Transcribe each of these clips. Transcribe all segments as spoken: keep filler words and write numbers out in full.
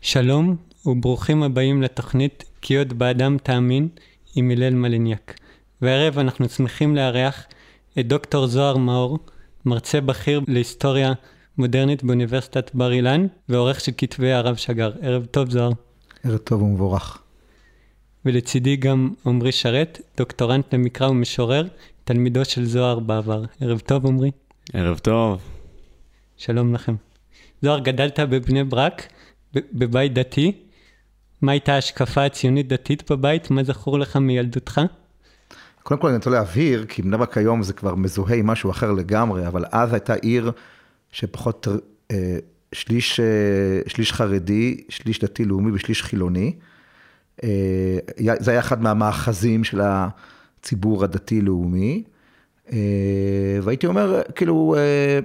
שלום וברוכים הבאים לתוכנית כי עוד באדם תאמין עם הלל מלניק. והערב אנחנו שמחים לארח את דוקטור זוהר מאור, מרצה בכיר להיסטוריה מודרנית באוניברסיטת בר אילן ועורך של כתבי הרב שגר. ערב טוב זוהר. ערב טוב ומבורך. ולצידי גם עומרי שרת, דוקטורנט למקרא ומשורר, תלמידו של זוהר בעבר. ערב טוב עומרי. ערב טוב. שלום לכם. זוהר, גדלת בבני ברק, בבית דתי. מה הייתה ההשקפה הציונית דתית בבית? מה זכור לך מילדותך? קודם כל אני רוצה להבהיר, כי בני ברק היום זה כבר מזוהה עם משהו אחר לגמרי, אבל אז הייתה עיר שפחות אה, שליש, אה, שליש חרדי, שליש דתי לאומי ושליש חילוני. אה, זה היה אחד מהמאחזים של הציבור הדתי לאומי. אה, והייתי אומר, כאילו... אה,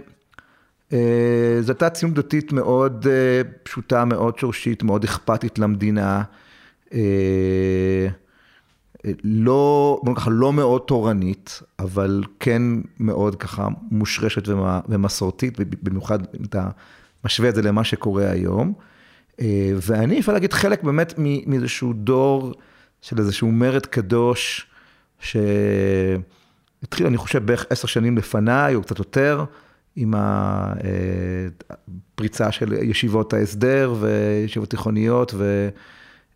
זו הייתה ציונות דתית מאוד פשוטה, מאוד שורשית, מאוד אכפתית למדינה, לא, ככה, לא מאוד תורנית, אבל כן מאוד ככה מושרשת ומסורתית, במיוחד אם אתה משווה את זה למה שקורה היום. ואני אפשר להגיד חלק באמת מאיזשהו דור של איזשהו מרד קדוש, שהתחיל אני חושב בערך עשר שנים לפניי או קצת יותר, עם הפריצה של ישיבות ההסדר וישיבות תיכוניות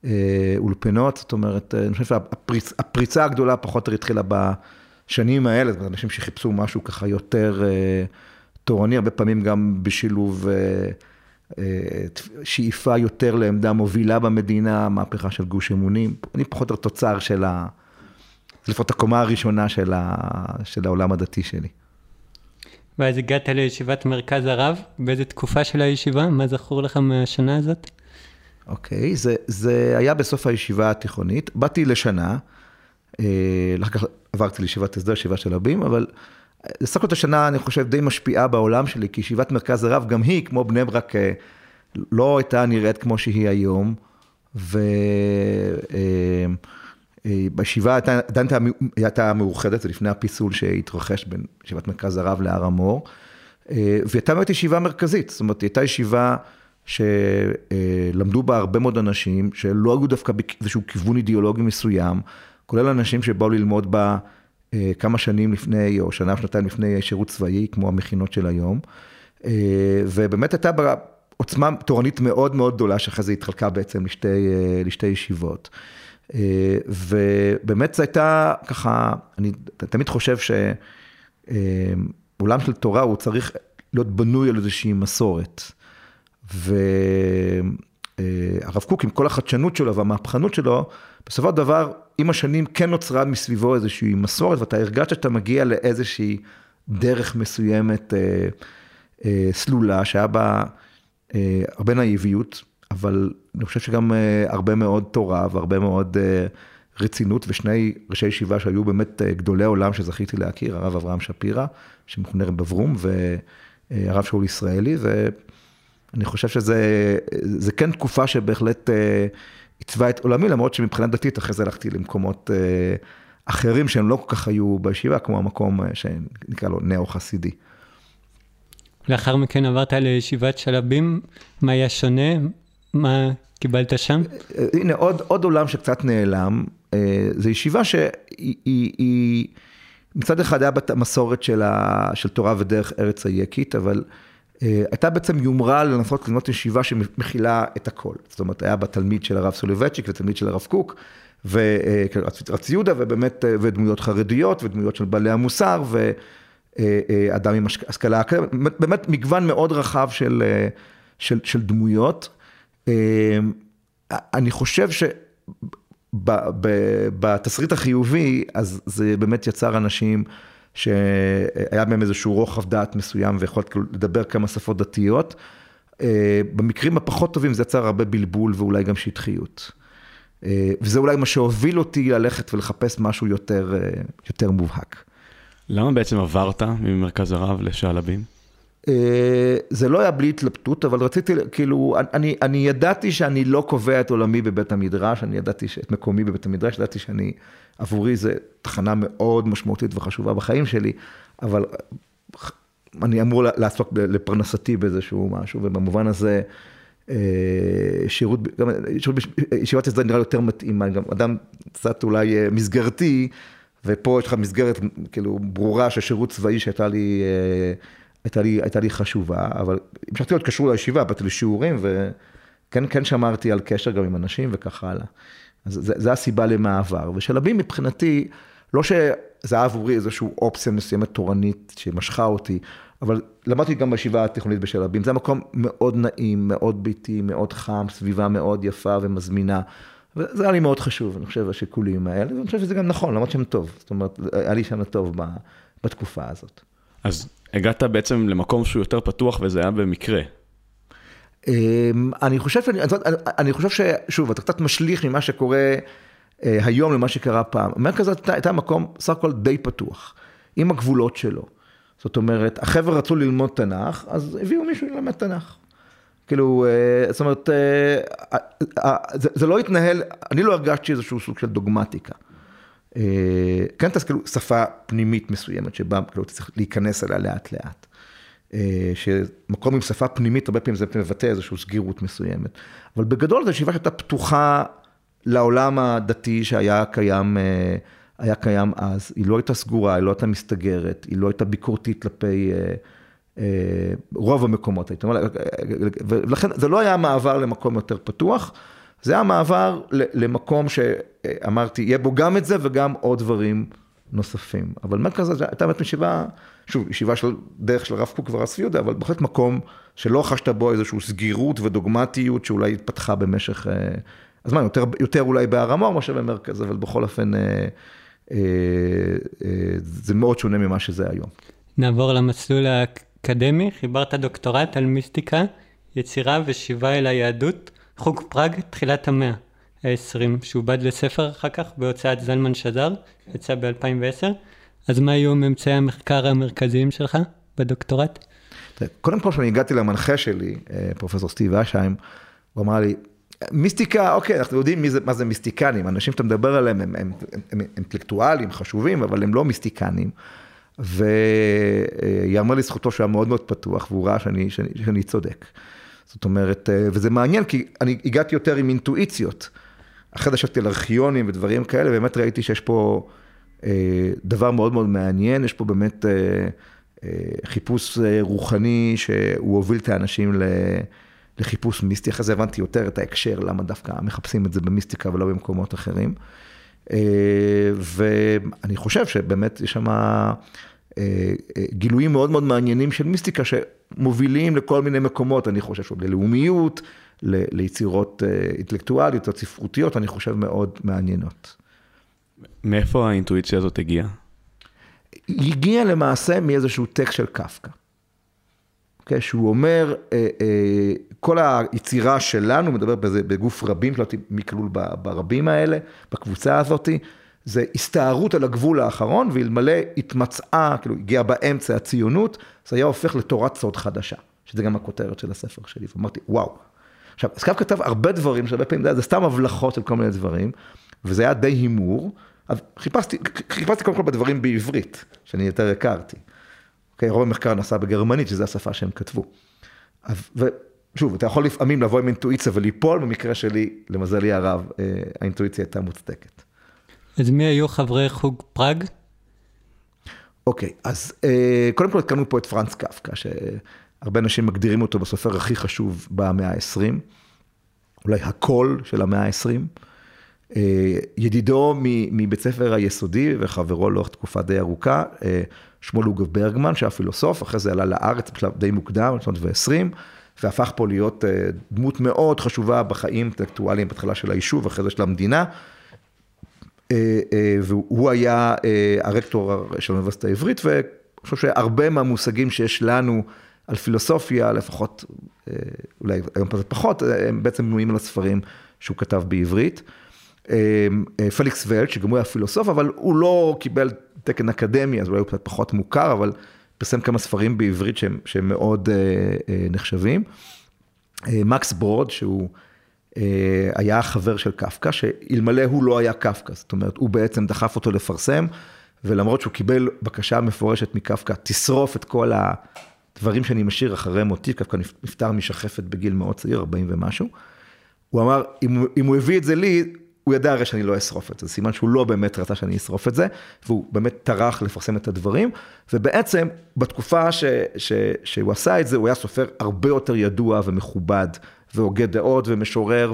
ואולפנות, זאת אומרת, אני חושב שהפריצה הגדולה פחות או יותר התחילה בשנים האלה, אנשים שחיפשו משהו ככה יותר תורני, הרבה פעמים גם בשילוב שאיפה יותר לעמדה מובילה במדינה, מהפכה של גוש אמונים, אני פחות או יותר תוצר של, לפחות הקומה הראשונה של, של העולם הדתי שלי. ואז הגעת לישיבת מרכז הרב, באיזו תקופה של הישיבה? מה זכור לך מהשנה הזאת? אוקיי, זה, זה היה בסוף הישיבה התיכונית, באתי לשנה, אחר כך עברתי לישיבת הסדר, ישיבה של רבים, אבל סך הכל השנה אני חושב די משפיעה בעולם שלי, כי ישיבת מרכז הרב גם היא, כמו בני ברק, לא הייתה נראית כמו שהיא היום, ו... בישיבה הייתה מאוחדת, זה לפני הפיסול שהתרחש בין ישיבת מרכז הרב להר המור, והייתה באמת ישיבה מרכזית, זאת אומרת, הייתה ישיבה שלמדו בה הרבה מאוד אנשים, שלא היו דווקא באיזשהו כיוון אידיאולוגי מסוים, כולל אנשים שבאו ללמוד בה כמה שנים לפני, או שנה או שנתיים לפני שירות צבאי, כמו המכינות של היום, ובאמת הייתה בעוצמה תורנית מאוד מאוד גדולה, שאחרי זה התחלקה בעצם לשתי, לשתי ישיבות. ובאמת זה הייתה ככה, אני תמיד חושב שעולם של תורה הוא צריך להיות בנוי על איזושהי מסורת, והרב קוק עם כל החדשנות שלו והמהפכנות שלו, בסופו של דבר עם השנים כן נוצרה מסביבו איזושהי מסורת, ואתה הרגשת שאתה מגיע לאיזושהי דרך מסוימת סלולה שהיה בה הרבה נאיביות, אבל אני חושב שגם הרבה מאוד תורה והרבה מאוד רצינות, ושני ראשי ישיבה שהיו באמת גדולי עולם שזכיתי להכיר, הרב אברהם שפירא, שמכונה רב אברום, והרב שאול ישראלי, ואני חושב שזה זה כן תקופה שבהחלט עיצבה את עולמי, למרות שמבחינה דתית אחרי זה הלכתי למקומות אחרים שהם לא כל כך היו בישיבה, כמו המקום שנקרא לו נאו-חסידי. לאחר מכן עברת לישיבת שלבים, מה היה שונה? מה קיבלת שם? הנה, עוד, עוד עולם שקצת נעלם, זו ישיבה שהיא, מצד אחד היה במסורת של, ה, של תורה ודרך ארץ היקית, אבל הייתה בעצם יומרה לנסות לבנות ישיבה שמכילה את הכל. זאת אומרת, היה בתלמיד של הרב סולובייצ'יק ותלמיד של הרב קוק, ורץ יהודה, ובאמת, ודמויות חרדיות, ודמויות של בעלי המוסר, ואדם עם השכלה, באמת מגוון מאוד רחב של, של, של דמויות, אני חושב שבתסריט החיובי, אז זה באמת יצר אנשים שהיה בהם איזשהו רוחב דעת מסוים, ויכולת לדבר כמה שפות דתיות. במקרים הפחות טובים זה יצר הרבה בלבול, ואולי גם שטחיות. וזה אולי מה שהוביל אותי ללכת ולחפש משהו יותר, יותר מובהק. למה בעצם עברת ממרכז הרב לשעלבים? זה לא היה בלי התלבטות, אבל רציתי, כאילו, אני, אני ידעתי שאני לא קובע את עולמי בבית המדרש, אני ידעתי שאת מקומי בבית המדרש, ידעתי שאני, עבורי זה תחנה מאוד משמעותית וחשובה בחיים שלי, אבל אני אמור לעסוק לפרנסתי באיזשהו משהו, ובמובן הזה שירות, גם ישיבת הסדר נראה יותר מתאימה, גם אדם קצת אולי מסגרתי, ופה יש לך מסגרת כאילו ברורה של שירות צבאי שהייתה לי, הייתה לי, הייתה לי חשובה, אבל המשכתי להיות קשור לישיבה, באתי לשיעורים, וכן, כן שמרתי על קשר גם עם אנשים וכך הלאה. אז זה, זה הסיבה למעבר, ושלבים מבחינתי, לא שזה עבורי איזושהי אופציה מסוימת תורנית שמשכה אותי, אבל למדתי גם בישיבה התיכונית בשלבים, זה מקום מאוד נעים, מאוד ביתי, מאוד חם, סביבה מאוד יפה ומזמינה, וזה היה לי מאוד חשוב, אני חושב, השיקולים האלה, ואני חושב שזה גם נכון, למרות שהם טוב, זאת אומרת, היה לי שם טוב בתקופה הזאת. אז הגעת בעצם למקום שהוא יותר פתוח, וזה היה במקרה. אני חושב, אני חושב ששוב, אתה קצת משליך ממה שקורה היום למה שקרה פעם. מרכז הייתה מקום סך הכל די פתוח, עם הגבולות שלו. זאת אומרת, החבר'ה רצו ללמוד תנ"ך, אז הביאו מישהו ללמד תנ"ך. כאילו, זאת אומרת, זה לא התנהל, אני לא הרגשתי איזשהו סוג של דוגמטיקה. כן, אז כאילו שפה פנימית מסוימת, שבה כאילו צריך להיכנס אליה לאט לאט. שמקום עם שפה פנימית, הרבה פעמים זה מבטא איזושהי סגירות מסוימת. אבל בגדול זו ישיבה שהייתה פתוחה לעולם הדתי שהיה קיים, היה קיים אז. היא לא הייתה סגורה, היא לא הייתה מסתגרת, היא לא הייתה ביקורתית כלפי רוב המקומות. ולכן זה לא היה מעבר למקום יותר פתוח, זה היה מעבר למקום שאמרתי, יהיה בו גם את זה וגם עוד דברים נוספים. אבל מרכז הזה הייתה באמת ישיבה, שוב, ישיבה של דרך של הרב קוק ורס יהודה, אבל בהחלט מקום שלא חשת בו איזושהי סגירות ודוגמטיות שאולי התפתחה במשך הזמן, יותר, יותר אולי בהרמור משהו במרכז, אבל בכל אופן אה, אה, אה, זה מאוד שונה ממה שזה היום. נעבור למסלול האקדמי, חיברת דוקטורט על מיסטיקה, יצירה ושיבה אל היהדות, חוג פראג, תחילת המאה ה-עשרים, שעובד לספר אחר כך בהוצאת זלמן שזר, יצא ב-אלפיים ועשר. אז מה היו ממצאי המחקר המרכזיים שלך בדוקטורט? קודם כל, כשאני הגעתי למנחה שלי, פרופסור סטיב אשהיים, הוא אמר לי, מיסטיקה, אוקיי, אנחנו יודעים מה זה מיסטיקנים, אנשים שאתה מדבר עליהם, הם אינטלקטואלים, חשובים, אבל הם לא מיסטיקנים, ויאמר לי זכותו שהיה מאוד מאוד פתוח, והוא ראה שאני צודק. זאת אומרת, וזה מעניין, כי אני הגעתי יותר עם אינטואיציות, אחרי דשבתי על ארכיונים ודברים כאלה, באמת ראיתי שיש פה דבר מאוד מאוד מעניין, יש פה באמת חיפוש רוחני, שהוא הוביל את האנשים ל... לחיפוש מיסטי, אחרי זה הבנתי יותר את ההקשר, למה דווקא מחפשים את זה במיסטיקה, ולא במקומות אחרים, ואני חושב שבאמת יש שם גילויים מאוד מאוד מעניינים של מיסטיקה, שמובילים לכל מיני מקומות, אני חושב, ללאומיות, ליצירות אינטלקטואליות, ספרותיות, אני חושב מאוד מעניינות. מאיפה האינטואיציה הזאת הגיעה? היא הגיעה למעשה מאיזשהו טקסט של קפקא. Okay, שהוא אומר, כל היצירה שלנו, מדבר בזה, בגוף רבים, שלא הייתי מכלול ברבים האלה, בקבוצה הזאת, זה הסתערות על הגבול האחרון, ואלמלא התמצאה, כאילו הגיעה באמצע הציונות, זה היה הופך לתורת סוד חדשה, שזה גם הכותרת של הספר שלי, ואמרתי, וואו. עכשיו, אז קפקא כתב הרבה דברים, שהרבה פעמים זה סתם הבלחות של כל מיני דברים, וזה היה די הימור, אז חיפשתי, חיפשתי קודם כל בדברים בעברית, שאני יותר הכרתי. Okay, רוב המחקר נעשה בגרמנית, שזו השפה שהם כתבו. ושוב, אתה יכול לפעמים לבוא עם אינטואיציה וליפול, במקרה שלי, למזלי הרב, האינטואיציה הייתה מוצדקת. אז מי היו חברי חוג פראג? אוקיי, okay, אז קודם כל התקלנו פה את פרנץ קפקא, שהרבה אנשים מגדירים אותו בסופר הכי חשוב במאה ה-עשרים, אולי הכל של המאה ה-עשרים, ידידו מבית ספר היסודי וחברו לאורך תקופה די ארוכה, שמואל הוגו ברגמן, שהיה פילוסוף, אחרי זה עלה לארץ בשלב די מוקדם, שנות ועשרים, והפך פה להיות דמות מאוד חשובה בחיים אינטלקטואליים, בהתחלה של היישוב, אחרי זה של המדינה, והוא היה הרקטור של האוניברסיטה העברית, ואני חושב שהרבה מהמושגים שיש לנו על פילוסופיה, לפחות, אולי היום פחות, הם בעצם בנויים על הספרים שהוא כתב בעברית. פליקס ולט, שגם הוא היה פילוסוף, אבל הוא לא קיבל תקן אקדמי, אז אולי הוא קצת פחות מוכר, אבל פרסם כמה ספרים בעברית שהם, שהם מאוד נחשבים. מקס ברוד, שהוא היה חבר של קפקא, שאלמלא הוא לא היה קפקא, זאת אומרת, הוא בעצם דחף אותו לפרסם, ולמרות שהוא קיבל בקשה מפורשת מקפקא, תשרוף את כל ה... דברים שאני משאיר אחרי מותי, קפקא נפטר משחפת בגיל מאוד צעיר, ארבעים ומשהו, הוא אמר, אם, אם הוא הביא את זה לי, הוא ידע הרי שאני לא אשרוף את זה, סימן שהוא לא באמת רצה שאני אשרוף את זה, והוא באמת טרח לפרסם את הדברים, ובעצם בתקופה ש, ש, שהוא עשה את זה, הוא היה סופר הרבה יותר ידוע ומכובד, והוגה דעות ומשורר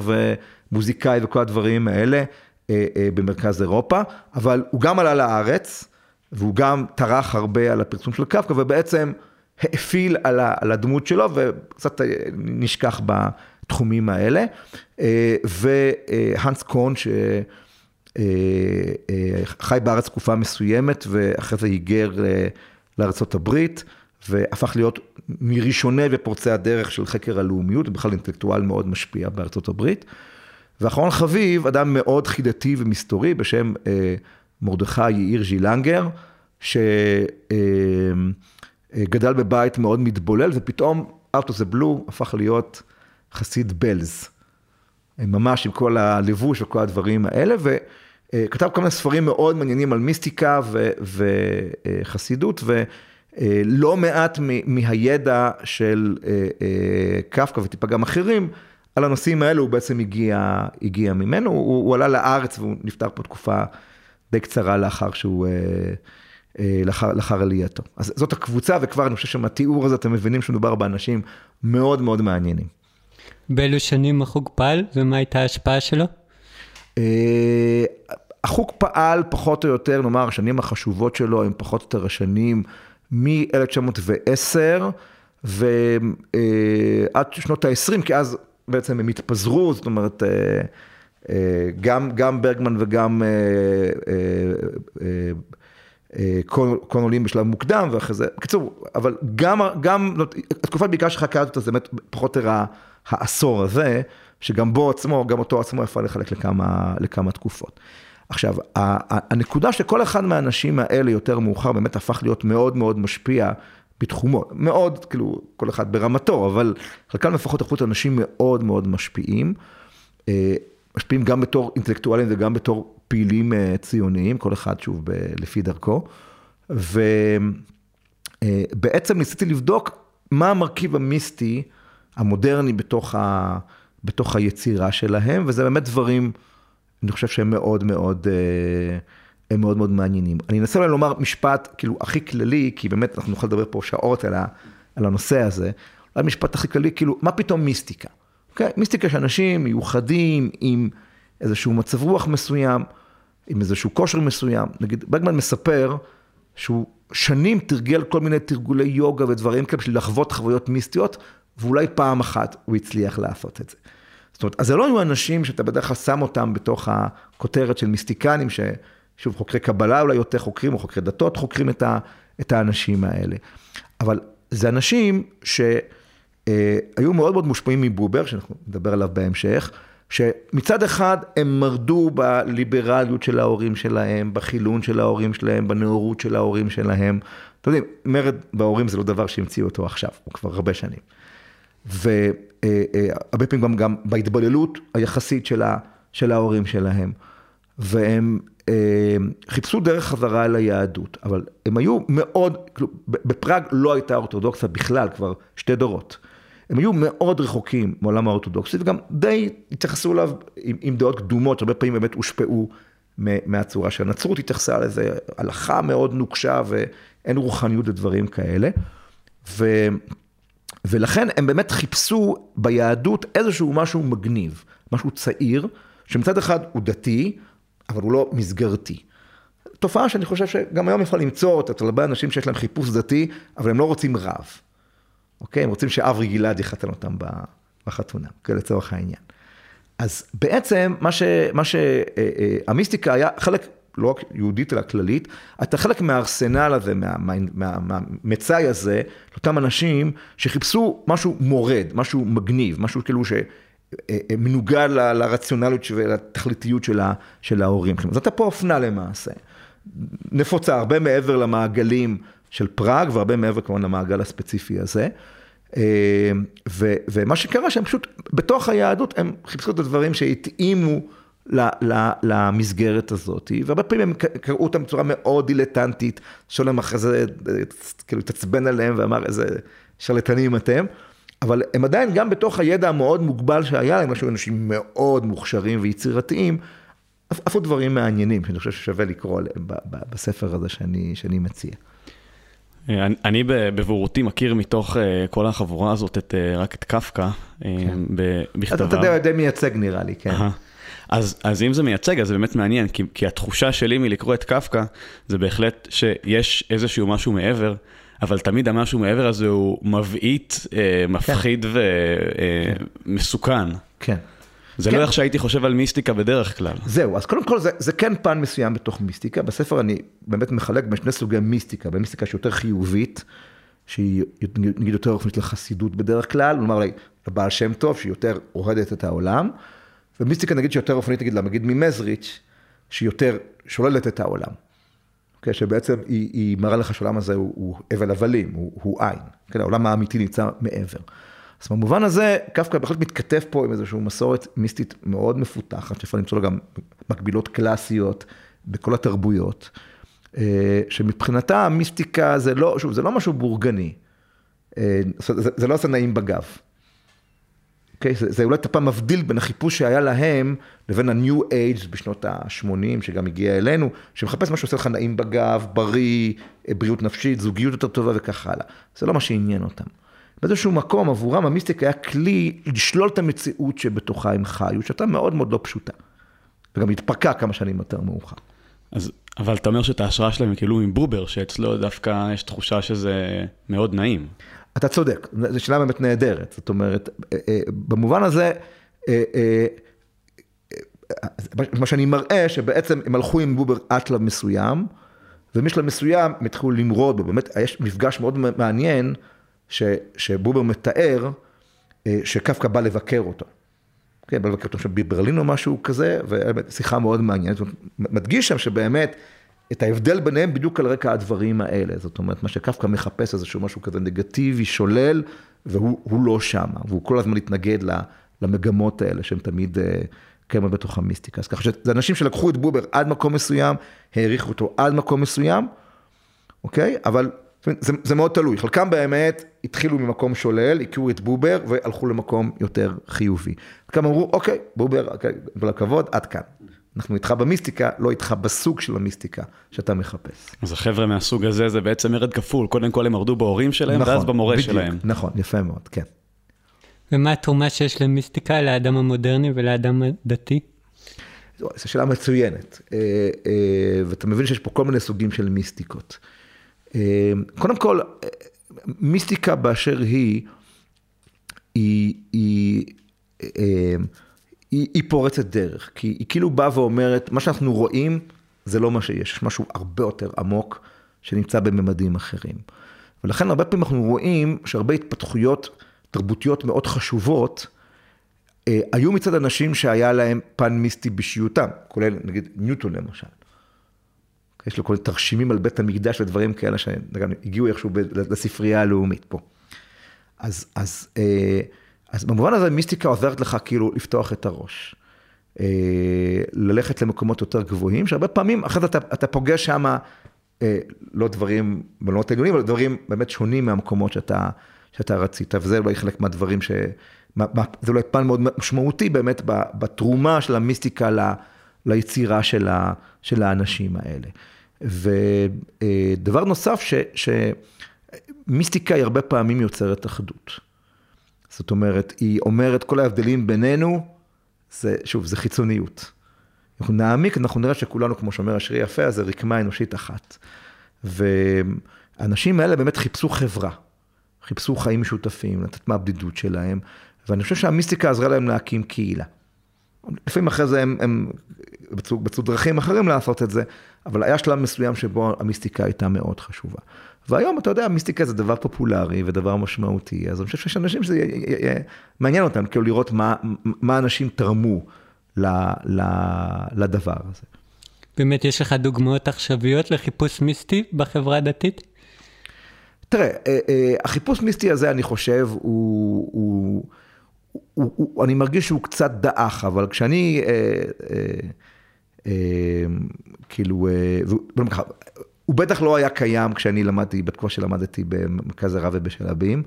ומוזיקאי וכל הדברים האלה, במרכז אירופה, אבל הוא גם עלה לארץ, והוא גם טרח הרבה על הפרסום של קפקא, ובעצם האפיל על, ה, על הדמות שלו, וקצת נשכח בתחומים האלה, והנס קון, שחי בארץ תקופה מסוימת, ואחרי זה היגר לארצות הברית, והפך להיות מראשוני ופורצי הדרך של חקר הלאומיות, ובכלל אינטלקטואל מאוד משפיע בארצות הברית, ואחרון חביב, אדם מאוד חידתי ומסתורי, בשם אה, מרדכי יאיר גילנגר, שגדל אה, בבית מאוד מתבולל, ופתאום, out of the blue, הפך להיות חסיד בלז. ממש עם כל הלבוש וכל הדברים האלה, וכתב כמה ספרים מאוד מעניינים על מיסטיקה ו, וחסידות, ולא מעט מהידע של אה, אה, קפקא וטיפה גם אחרים, על הנושאים האלו הוא בעצם הגיע, הגיע ממנו, הוא, הוא עלה לארץ והוא נפטר פה תקופה די קצרה לאחר שהוא, לאחר, לאחר עלייתו. אז זאת הקבוצה, וכבר אני חושב שמתיאור הזה אתם מבינים שמדובר באנשים מאוד מאוד מעניינים. באילו שנים החוג פעל ומה הייתה ההשפעה שלו? החוג פעל פחות או יותר, נאמר, השנים החשובות שלו הם פחות או יותר השנים מ-אלף תשע מאות ועשר ועד שנות ה-עשרים, כי אז בעצם הם התפזרו, זאת אומרת, גם, גם ברגמן וגם קונולים בשלב מוקדם, ואחרי זה, בקיצור, אבל גם, גם, התקופה בעיקר שחקרת אותה, זה באמת פחות הרע העשור הזה, שגם בו עצמו, גם אותו עצמו יפה לחלק לכמה, לכמה תקופות. עכשיו, הנקודה שכל אחד מהאנשים האלה יותר מאוחר, באמת הפך להיות מאוד מאוד משפיע, בתחומו, מאוד, כאילו, כל אחד ברמתו, אבל חלקם לפחות איכות אנשים מאוד מאוד משפיעים, משפיעים גם בתור אינטלקטואלים וגם בתור פעילים ציוניים, כל אחד שוב לפי דרכו, ובעצם ניסיתי לבדוק מה המרכיב המיסטי המודרני בתוך, ה... בתוך היצירה שלהם, וזה באמת דברים, אני חושב שהם מאוד מאוד... הם מאוד מאוד מעניינים. אני אנסה אולי לומר משפט, כאילו, הכי כללי, כי באמת אנחנו נוכל לדבר פה שעות על, ה, על הנושא הזה, אולי משפט הכי כללי, כאילו, מה פתאום מיסטיקה? אוקיי? מיסטיקה שאנשים מיוחדים, עם איזשהו מצב רוח מסוים, עם איזשהו כושר מסוים. נגיד, ברגמן מספר שהוא שנים תרגל כל מיני תרגולי יוגה ודברים כאלה, בשביל לחוות חוויות מיסטיות, ואולי פעם אחת הוא הצליח לעשות את זה. זאת אומרת, אז זה לא היו אנשים שאתה בדרך כלל שם אותם בתוך הכותרת של מיסטיקנים ש... שוב, חוקרי קבלה אולי יותר חוקרים, או חוקרי דתות חוקרים את, ה, את האנשים האלה. אבל זה אנשים שהיו אה, מאוד מאוד מושפעים מבובר, שאנחנו נדבר עליו בהמשך, שמצד אחד הם מרדו בליברליות של ההורים שלהם, בחילון של ההורים שלהם, בנאורות של ההורים שלהם. אתם יודעים, מרד בהורים זה לא דבר שהמציאו אותו עכשיו, הוא כבר הרבה שנים. והרבה פעמים גם, גם בהתבללות היחסית של, ה, של ההורים שלהם. והם... חיפשו דרך חזרה אל היהדות, אבל הם היו מאוד, בפראג לא הייתה אורתודוקסיה בכלל, כבר שתי דורות. הם היו מאוד רחוקים מעולם האורתודוקסיה, וגם די התייחסו אליו עם, עם דעות קדומות, הרבה פעמים באמת הושפעו מהצורה שהנצרות התייחסה לזה, הלכה מאוד נוקשה, ואין רוחניות לדברים כאלה, ו, ולכן הם באמת חיפשו ביהדות איזשהו משהו מגניב, משהו צעיר, שמצד אחד הוא דתי, אבל הוא לא מסגרתי. תופעה שאני חושב שגם היום אפשר למצוא אותה, אתה לבא אנשים שיש להם חיפוש דתי, אבל הם לא רוצים רב. אוקיי? הם רוצים שאברי גלעד יחתן אותם בחתונה, לצורך העניין. אז בעצם, מה ש, מה ש, המיסטיקה היה חלק, לא רק יהודית אלא כללית, אתה חלק מהארסנל הזה, מהמצאי הזה, אותם אנשים שחיפשו משהו מורד, משהו מגניב, משהו כאילו ש... מנוגד ל- לרציונליות ולתכליתיות של, ה- של ההורים. אז אתה פה אופנה למעשה. נפוצה הרבה מעבר למעגלים של פראג, והרבה מעבר כמובן למעגל הספציפי הזה. ו- ומה שקרה שהם פשוט, בתוך היהדות, הם חיפשו את הדברים שהתאימו ל- ל- למסגרת הזאת, והרבה פעמים הם קראו אותם בצורה מאוד דילטנטית, שולם אחרי זה, כאילו תצבן עליהם ואמר איזה... שרלטנים אתם, אבל הם עדיין גם בתוך הידע המאוד מוגבל שהיה להם, משהו אנשים מאוד מוכשרים ויצירתיים, אפילו דברים מעניינים, שאני חושב ששווה לקרוא עליהם בספר הזה שאני, שאני מציע. אני בבורותי מכיר מתוך כל החבורה הזאת רק את קפקא בכתביו. אתה יודע, די מייצג נראה לי, כן. אז, אז אם זה מייצג, אז זה באמת מעניין, כי, כי התחושה שלי מלקרוא את קפקא, זה בהחלט שיש איזשהו משהו מעבר, אבל תמיד המשהו מעבר הזה הוא מבעית, מפחיד ומסוכן. כן. זה לא איך שהייתי חושב על מיסטיקה בדרך כלל. זהו, אז קודם כל זה כן פן מסוים בתוך מיסטיקה. בספר אני באמת מחלק בין שני סוגי מיסטיקה, בין מיסטיקה שיותר חיובית, שהיא נגיד יותר רופנית לחסידות בדרך כלל, כלומר לבעל שם טוב, שהיא יותר אוהדת את העולם, ומיסטיקה נגיד שיותר רופנית, נגיד למגיד ממזריץ', שהיא יותר שוללת את העולם. שבעצם היא מראה לך שהעולם הזה הוא אבל הבלים, הוא עין. העולם האמיתי נמצא מעבר. אז במובן הזה, קפקא בהחלט מתכתב פה עם איזושהי מסורת מיסטית מאוד מפותחת, שאפשר למצוא לה גם מקבילות קלאסיות בכל התרבויות, שמבחינתה המיסטיקה זה לא, שוב, זה לא משהו בורגני, זה, זה לא עושה נעים בגב. Okay? זה, זה אולי טיפה מבדיל בין החיפוש שהיה להם, לבין ה-New Age בשנות ה-שמונים, שגם הגיע אלינו, שמחפש משהו שעושה לך נעים בגב, בריא, בריאות נפשית, זוגיות יותר טובה וכך הלאה. זה לא מה שעניין אותם. באיזשהו מקום, עבורם המיסטיק היה כלי לשלול את המציאות שבתוכה הם חיו, שאתה מאוד מאוד לא פשוטה. וגם התפרקה כמה שנים יותר מאוחר. אז, אבל אתה אומר שאת ההשראה שלהם היא כאילו עם בובר, שאצלו דווקא יש תחושה שזה מאוד נעים. אתה צודק, זו שאלה באמת נהדרת. זאת אומרת, במובן הזה, מה שאני מראה, שבעצם הם הלכו עם בובר עד שלב מסוים, ומשלב מסוים הם התחילו למרוד בו. באמת, יש מפגש מאוד מעניין, ש, שבובר מתאר שקפקא בא לבקר אותו. כן, בא לבקר אותו בברלין או משהו כזה, ושיחה מאוד מעניינת. מדגיש שם שבאמת את ההבדל ביניהם בדיוק על רקע הדברים האלה. זאת אומרת, מה שקפקא מחפש איזשהו משהו כזה נגטיבי, שולל, והוא לא שם. והוא כל הזמן התנגד למגמות האלה, שהם תמיד קיימות בתוך המיסטיקה. אז ככה שזה אנשים שלקחו את בובר עד מקום מסוים, העריכו אותו עד מקום מסוים, אוקיי? אבל זה, זה מאוד תלוי. חלקם באמת התחילו ממקום שולל, הכירו את בובר, והלכו למקום יותר חיובי. חלקם אמרו, אוקיי, בובר, לכבוד, עד כאן. אנחנו איתך במיסטיקה, לא איתך בסוג של המיסטיקה שאתה מחפש. אז החבר'ה מהסוג הזה, זה בעצם מרד כפול. קודם כל הם מרדו בהורים שלהם, נכון, ואז במורה בדיוק, שלהם. נכון, יפה מאוד, כן. ומה התרומה שיש למיסטיקה לאדם המודרני ולאדם הדתי? זו, זו שאלה מצוינת. אה, אה, ואתה מבין שיש פה כל מיני סוגים של מיסטיקות. קודם כל, מיסטיקה באשר היא, היא, היא, היא, היא פורצת דרך, כי היא כאילו באה ואומרת, מה שאנחנו רואים זה לא מה שיש, יש משהו הרבה יותר עמוק שנמצא בממדים אחרים. ולכן הרבה פעמים אנחנו רואים שהרבה התפתחויות תרבותיות מאוד חשובות, היו מצד אנשים שהיה להם פן מיסטי בשיעותם, כולל נגיד ניוטון למשל. יש לו כל תרשימים על בית המקדש ודברים כאלה שהגיעו איכשהו לספרייה הלאומית פה. אז, אז, אז במובן הזה מיסטיקה עוזרת לך כאילו לפתוח את הראש, ללכת למקומות יותר גבוהים, שהרבה פעמים אחרי אתה, אתה פוגש שם לא דברים, לא תגונים, אבל דברים באמת שונים מהמקומות שאתה, שאתה רצית, וזה אולי חלק מהדברים ש... מה, מה, זה אולי פן מאוד משמעותי באמת בתרומה של המיסטיקה ל... ליצירה של, ה, של האנשים האלה. ודבר נוסף, ש, שמיסטיקה היא הרבה פעמים יוצרת אחדות. זאת אומרת, היא אומרת, כל ההבדלים בינינו, זה, שוב, זה חיצוניות. אנחנו נעמיק, אנחנו נראה שכולנו, כמו שאומר השיר יפה, זה רקמה אנושית אחת. והאנשים האלה באמת חיפשו חברה, חיפשו חיים משותפים, לתת מהבדידות שלהם, ואני חושב שהמיסטיקה עזרה להם להקים קהילה. לפעמים אחרי זה הם, הם בצאו, בצאו דרכים אחרים לעשות את זה, אבל היה שלב מסוים שבו המיסטיקה הייתה מאוד חשובה. והיום, אתה יודע, המיסטיקה זה דבר פופולרי ודבר משמעותי, אז אני חושב שיש אנשים שזה מעניין אותם, כאילו לראות מה, מה אנשים תרמו ל, ל, לדבר הזה. באמת, יש לך דוגמאות עכשוויות לחיפוש מיסטי בחברה הדתית? תראה, החיפוש מיסטי הזה, אני חושב, הוא... הוא הוא, הוא, אני מרגיש שהוא קצת דאח, אבל כשאני, אה, אה, אה, כאילו, אה, הוא, הוא בטח לא היה קיים כשאני למדתי, בתקופה שלמדתי במרכז הרב ובשלבים,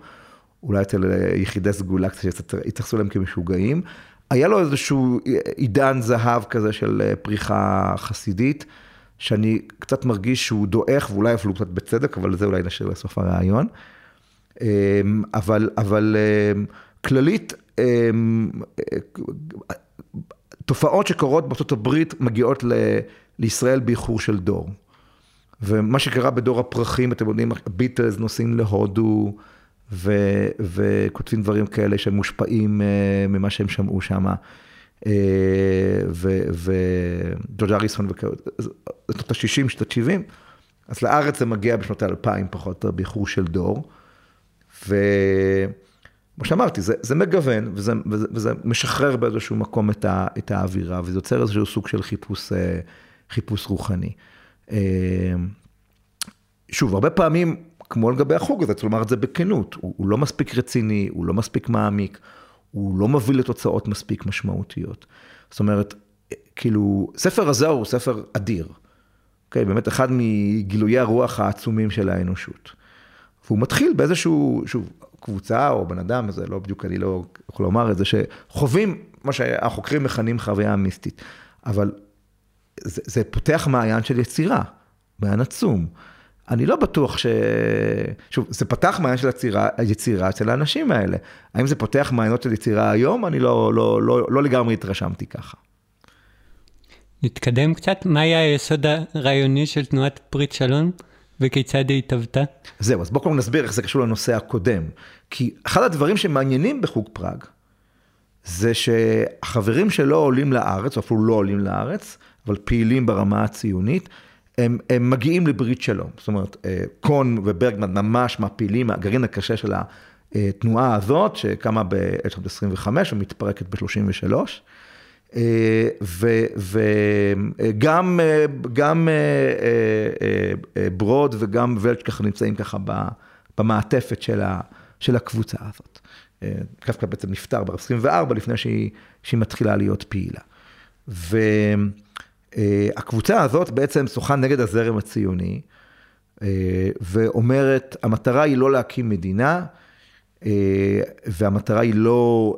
אולי אצל יחידי סגולה, שהתייחסו להם כמשוגעים. היה לו איזשהו עידן זהב כזה של פריחה חסידית, שאני קצת מרגיש שהוא דואך, ואולי אפילו קצת בצדק, אבל זה אולי נשאיר לסוף הרעיון. אבל, אבל כללית, תופעות שקורות בארצות הברית מגיעות לישראל באיחור של דור. ומה שקרה בדור הפרחים, אתם יודעים, הביטלס נוסעים להודו, ו- וכותבים דברים כאלה שהם מושפעים uh, ממה שהם שמעו שם, uh, וג'ורג' אריסון וכאלה, זאת ה-שישים, שנות ה-שבעים, אז לארץ זה מגיע בשנות ה-אלפיים, פחות באיחור של דור, וכמו שאמרתי, זה, זה מגוון, וזה, וזה, וזה משחרר באיזשהו מקום את, ה- את האווירה, וזה יוצר איזשהו סוג של חיפוש, uh, חיפוש רוחני. Uh, שוב, הרבה פעמים, כמו לגבי החוג הזה, כלומר את זה בכנות, הוא, הוא לא מספיק רציני, הוא לא מספיק מעמיק, הוא לא מביא לתוצאות מספיק משמעותיות. זאת אומרת, כאילו, ספר הזוהר הוא ספר אדיר, okay, באמת אחד מגילויי הרוח העצומים של האנושות. והוא מתחיל באיזשהו, שוב, קבוצה או בן אדם, זה לא בדיוק, אני לא יכול לומר את זה, שחווים מה שהחוקרים מכנים חוויה מיסטית, אבל זה, זה פותח מעיין של יצירה, מעיין עצום. אני לא בטוח ש... שוב, זה פתח מעיין של יצירה, יצירה אצל האנשים האלה. האם זה פותח מעיינות של יצירה היום? אני לא, לא, לא, לא לגמרי התרשמתי ככה. נתקדם קצת. מה היה היסוד הרעיוני של תנועת ברית שלום, וכיצד היא התהוותה? זהו, אז בואו כבר נסביר איך זה קשור לנושא הקודם. כי אחד הדברים שמעניינים בחוג פראג, זה שהחברים שלא עולים לארץ, או אפילו לא עולים לארץ, אבל פעילים ברמה הציונית, הם, הם מגיעים לברית שלום. זאת אומרת, קון וברגמן ממש מהפעילים, הגרעין הקשה של התנועה הזאת, שקמה ב-אלף תשע מאות עשרים וחמש ומתפרקת ב-שלושים ושלוש, וגם גם ברוד וגם ולץ' ככה נמצאים ככה במעטפת של, ה, של הקבוצה הזאת. קפקא בעצם נפטר ב-עשרים וארבע לפני שהיא, שהיא מתחילה להיות פעילה. ו... הקבוצה הזאת בעצם שוחה נגד הזרם הציוני, ואומרת, המטרה היא לא להקים מדינה, והמטרה היא לא